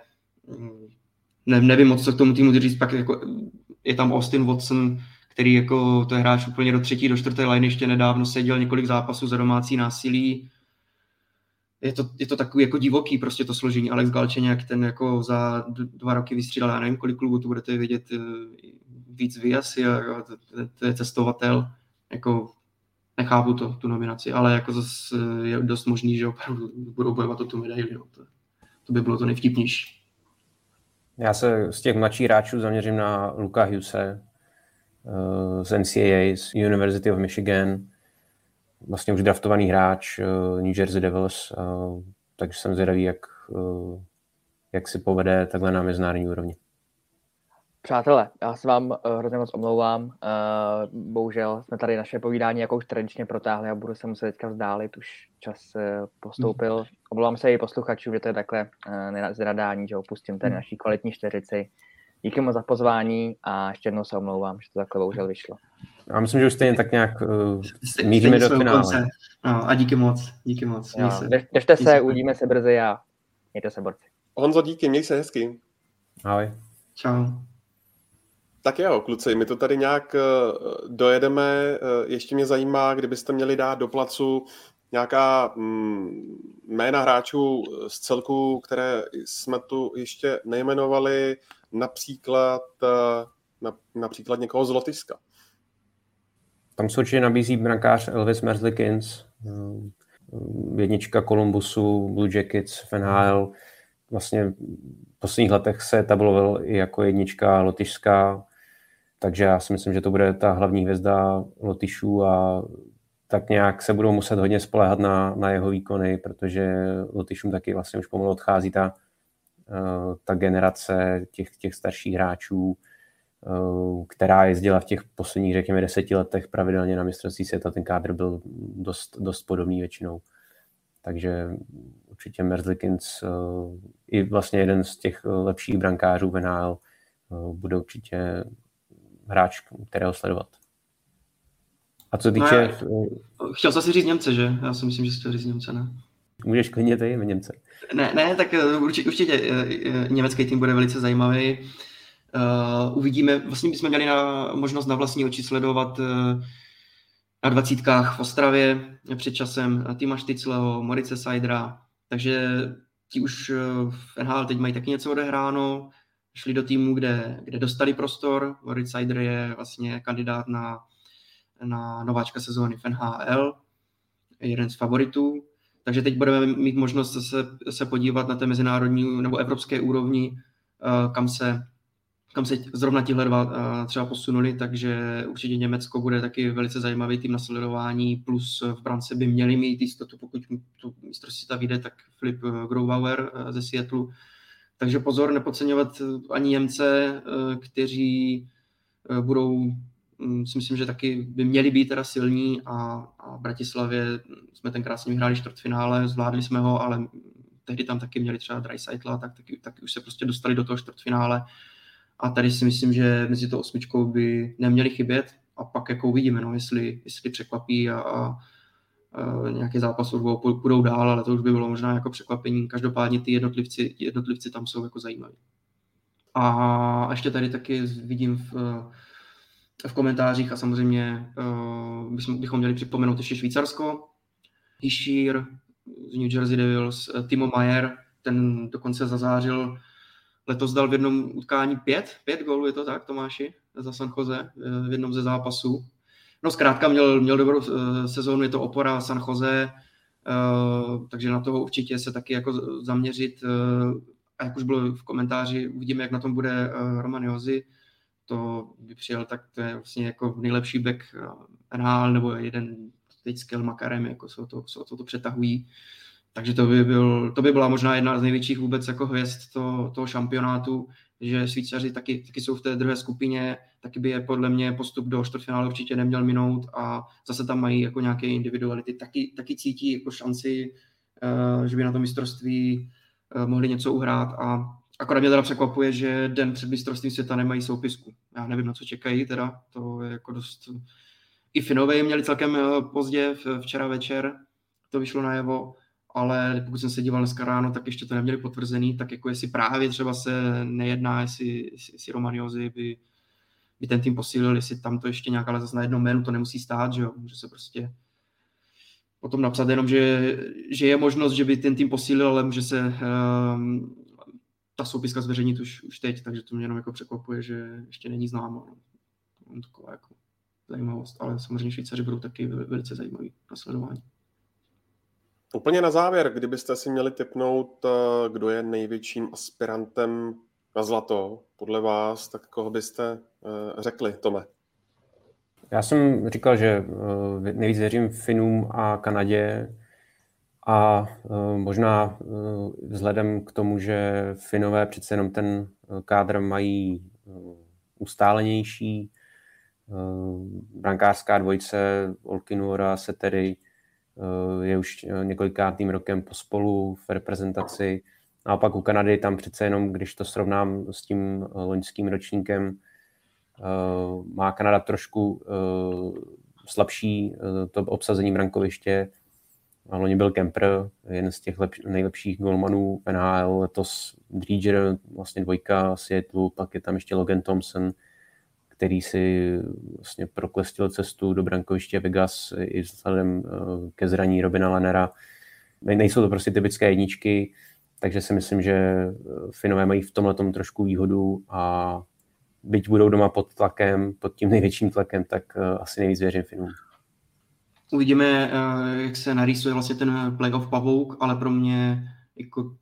nevím moc, co k tomu týmu říct, pak jako, je tam Austin Watson, který jako to je hráč úplně do třetí, do čtvrté liny, ještě nedávno seděl několik zápasů za domácí násilí. Je to takový jako divoký prostě to složení. Alex Galchenyuk, ten jako za 2 roky vystřídal, já nevím kolik klubů, to budete vědět víc vy asi, to je cestovatel, jako nechápu to, tu nominaci, ale jako zase je dost možný, že opravdu budou bojovat o tu medaili, to by bylo to nejvtipnější. Já se z těch mladších hráčů zaměřím na Luka Hughese z NCAA, z University of Michigan, vlastně už draftovaný hráč New Jersey Devils, takže jsem zvědavý, jak si povede takhle na mezinárodní úrovni. Přátelé, já se vám hrozně moc omlouvám, bohužel jsme tady naše povídání jako už tradičně protáhli a budu se muset teďka vzdálit, už čas postoupil. Omlouvám se i posluchačům, že to je takhle zradání, že opustím tady naší kvalitní čtyřici. Díky moc za pozvání a ještě jednou se omlouvám, že to takhle bohužel vyšlo. Já myslím, že už stejně tak nějak míříme do finále. No, a díky moc. No, držte se, uvidíme se brzy a mějte se, borci. Honzo, díky, měj se hezky. Ahoj. Čau. Tak jo, kluci, my to tady nějak dojedeme. Ještě mě zajímá, kdybyste měli dát do placu nějaká jména hráčů z celku, které jsme tu ještě nejmenovali, například někoho z Lotyšska. Tam se určitě nabízí brankář Elvis Merzlikins, jednička Columbusu, Blue Jackets, NHL. Vlastně v posledních letech se tabloval i jako jednička lotyšská, takže já si myslím, že to bude ta hlavní hvězda Lotyšů a tak nějak se budou muset hodně spoléhat na jeho výkony, protože Lotyšům taky vlastně už pomalu odchází ta generace těch starších hráčů, která jezdila v těch posledních, řekněme, 10 letech pravidelně na mistrovství světa. Ten kádr byl dost podobný většinou. Takže určitě Merzlikins i vlastně jeden z těch lepších brankářů v NHL bude určitě hráč, kterého sledovat. A co týče... No, chtěl jsi asi říct Němce, že? Já si myslím, že jsi chtěl říct Němce, ne? Můžeš klidně tady v Němce. Ne, tak určitě německý tým bude velice zajímavý. Uvidíme, vlastně bychom měli možnost na vlastní oči sledovat na 20kách v Ostravě před časem Týma Štycleho, Morice Seidera, takže ti už v NHL teď mají taky něco odehráno, šli do týmu, kde dostali prostor. Morice Seider je vlastně kandidát na nováčka sezóny v NHL, jeden z favoritů, takže teď budeme mít možnost se podívat na té mezinárodní nebo evropské úrovni, kam se zrovna tihle dva třeba posunuli, takže určitě Německo bude taky velice zajímavý tým na sledování, plus v brance by měli mít jistotu, pokud to mistrovství ta vyjde, tak Filip Grubauer ze Seattlu. Takže pozor, nepodceňovat ani Němce, kteří budou, si myslím, že taky by měli být teda silní a v Bratislavě jsme tenkrát s nimi hráli čtvrtfinále, zvládli jsme ho, ale tehdy tam taky měli třeba Draisaitla, tak už se prostě dostali do toho čtvrtfinále. A tady si myslím, že mezi tou 8 by neměli chybět a pak jako uvidíme, no, jestli překvapí a nějaký zápas půjdou dál, ale to už by bylo možná jako překvapení. Každopádně ty jednotlivci tam jsou jako zajímaví. A ještě tady taky vidím v komentářích a samozřejmě bychom měli připomenout ještě Švýcarsko. Hischier z New Jersey Devils, Timo Maier, ten dokonce zazářil. Letos dal v jednom utkání 5 gólů, je to tak, Tomáši, za San Jose, v jednom ze zápasů. No zkrátka měl dobrou sezónu, je to opora San Jose, takže na toho určitě se taky jako zaměřit. A jak už bylo v komentáři, uvidíme, jak na tom bude Roman Josi. To by přijel, tak to je vlastně jako nejlepší back NHL, nebo jeden teď s Kel Makarem, jako se to přetahují. Takže to by byla možná jedna z největších vůbec jako hvězd toho šampionátu, že Švýcaři taky jsou v té druhé skupině, taky by je podle mě postup do čtvrtfinále určitě neměl minout a zase tam mají jako nějaké individuality. Taky cítí jako šanci, že by na to mistrovství mohli něco uhrát a akorát mě teda překvapuje, že den před mistrovstvím světa nemají soupisku. Já nevím, na co čekají, teda to je jako dost... I Finové je měli celkem pozdě, včera večer to vyšlo najevo, ale pokud jsem se díval dneska ráno, tak ještě to neměli potvrzený, tak jako jestli právě třeba se nejedná, jestli Romaniozy by ten tým posílil, jestli tam to ještě nějak, ale zase na jednom jménu to nemusí stát, že jo, může se prostě potom napsat jenom, že je možnost, že by ten tým posílil, ale může se ta soupiska zveřejnit už teď, takže to mě jenom jako překvapuje, že ještě není známo. Mám taková jako zajímavost, ale samozřejmě Švýcaři budou taky velice zajímavý na sledování. Úplně na závěr, kdybyste si měli tipnout, kdo je největším aspirantem na zlato, podle vás, tak koho byste řekli, Tome? Já jsem říkal, že nejvíc věřím Finům a Kanadě a možná vzhledem k tomu, že Finové přece jenom ten kádr mají ustálenější, brankářská dvojice Olkinuora a Settery je už několikátým rokem pospolu v reprezentaci. A pak u Kanady tam přece jenom, když to srovnám s tím loňským ročníkem, má Kanada trošku slabší to obsazení brankoviště. Loni byl Kemper, jeden z těch nejlepších golmanů NHL, letos Dreger, vlastně dvojka Seattleu, pak je tam ještě Logan Thompson, který si vlastně proklestil cestu do brankoviště Vegas i vzhledem ke zraní Robina Lennera. Nejsou to prostě typické jedničky, takže si myslím, že Finové mají v tomhletom trošku výhodu a byť budou doma pod tlakem, pod tím největším tlakem, tak asi nejvíc věřím Finům. Uvidíme, jak se narýsuje vlastně ten playoff pavouk, ale pro mě, jako,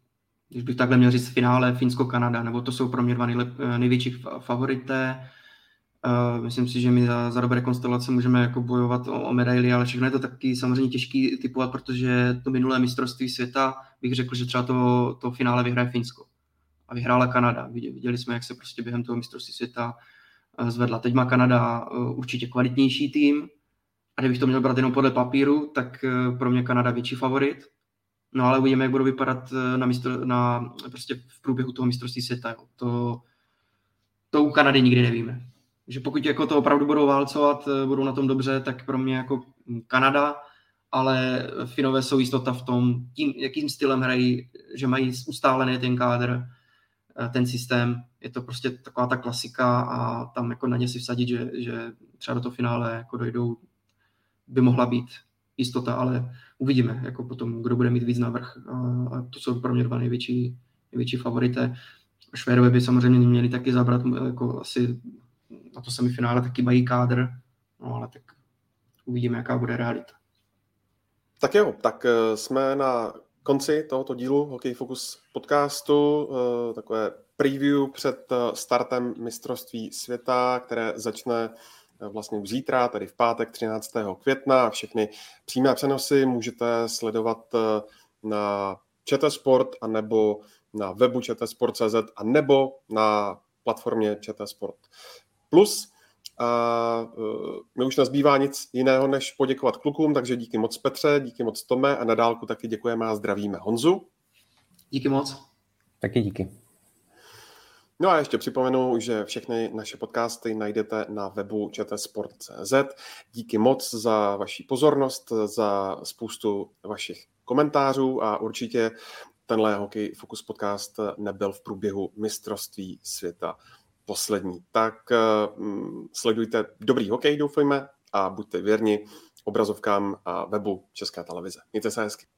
když bych takhle měl říct, finále Finsko-Kanada, nebo to jsou pro mě dva největší favorité. Myslím si, že my za dobré konstelace můžeme jako bojovat o medaily, ale všechno je to taky samozřejmě těžký typovat, protože to minulé mistrovství světa bych řekl, že třeba to finále vyhraje Finsko a vyhrála Kanada. Viděli jsme, jak se prostě během toho mistrovství světa zvedla. Teď má Kanada určitě kvalitnější tým a kdybych to měl brát jenom podle papíru, tak pro mě Kanada větší favorit. No ale uvidíme, jak budou vypadat na prostě v průběhu toho mistrovství světa. To u Kanady nikdy nevíme. Že pokud jako to opravdu budou válcovat, budou na tom dobře, tak pro mě jako Kanada, ale Finové jsou jistota v tom, tím, jakým stylem hrají, že mají ustálený ten kádr, ten systém. Je to prostě taková ta klasika a tam jako na ně si vsadit, že třeba do toho finále jako dojdou, by mohla být jistota, ale uvidíme, jako potom, kdo bude mít víc navrch. A to jsou pro mě dva největší favorité. Švédové by samozřejmě měli taky zabrat jako asi... Na to semifinále taky mají kádr, no ale tak uvidíme, jaká bude realita. Tak jo, tak jsme na konci tohoto dílu Hokej Focus podcastu, takové preview před startem mistrovství světa, které začne vlastně už zítra, tedy v pátek 13. května. Všechny přímé přenosy můžete sledovat na ČT Sport a nebo na webu čtsport.cz a nebo na platformě ČT Sport Plus. A mi už nezbývá nic jiného, než poděkovat klukům, takže díky moc Petře, díky moc Tome a na dálku taky děkujeme a zdravíme Honzu. Díky moc. Taky díky. No a ještě připomenu, že všechny naše podcasty najdete na webu čtsport.cz. Díky moc za vaši pozornost, za spoustu vašich komentářů a určitě tenhle Hokej Focus podcast nebyl v průběhu mistrovství světa poslední. Tak sledujte dobrý hokej, doufejme, a buďte věrni obrazovkám a webu České televize. Mějte se hezky.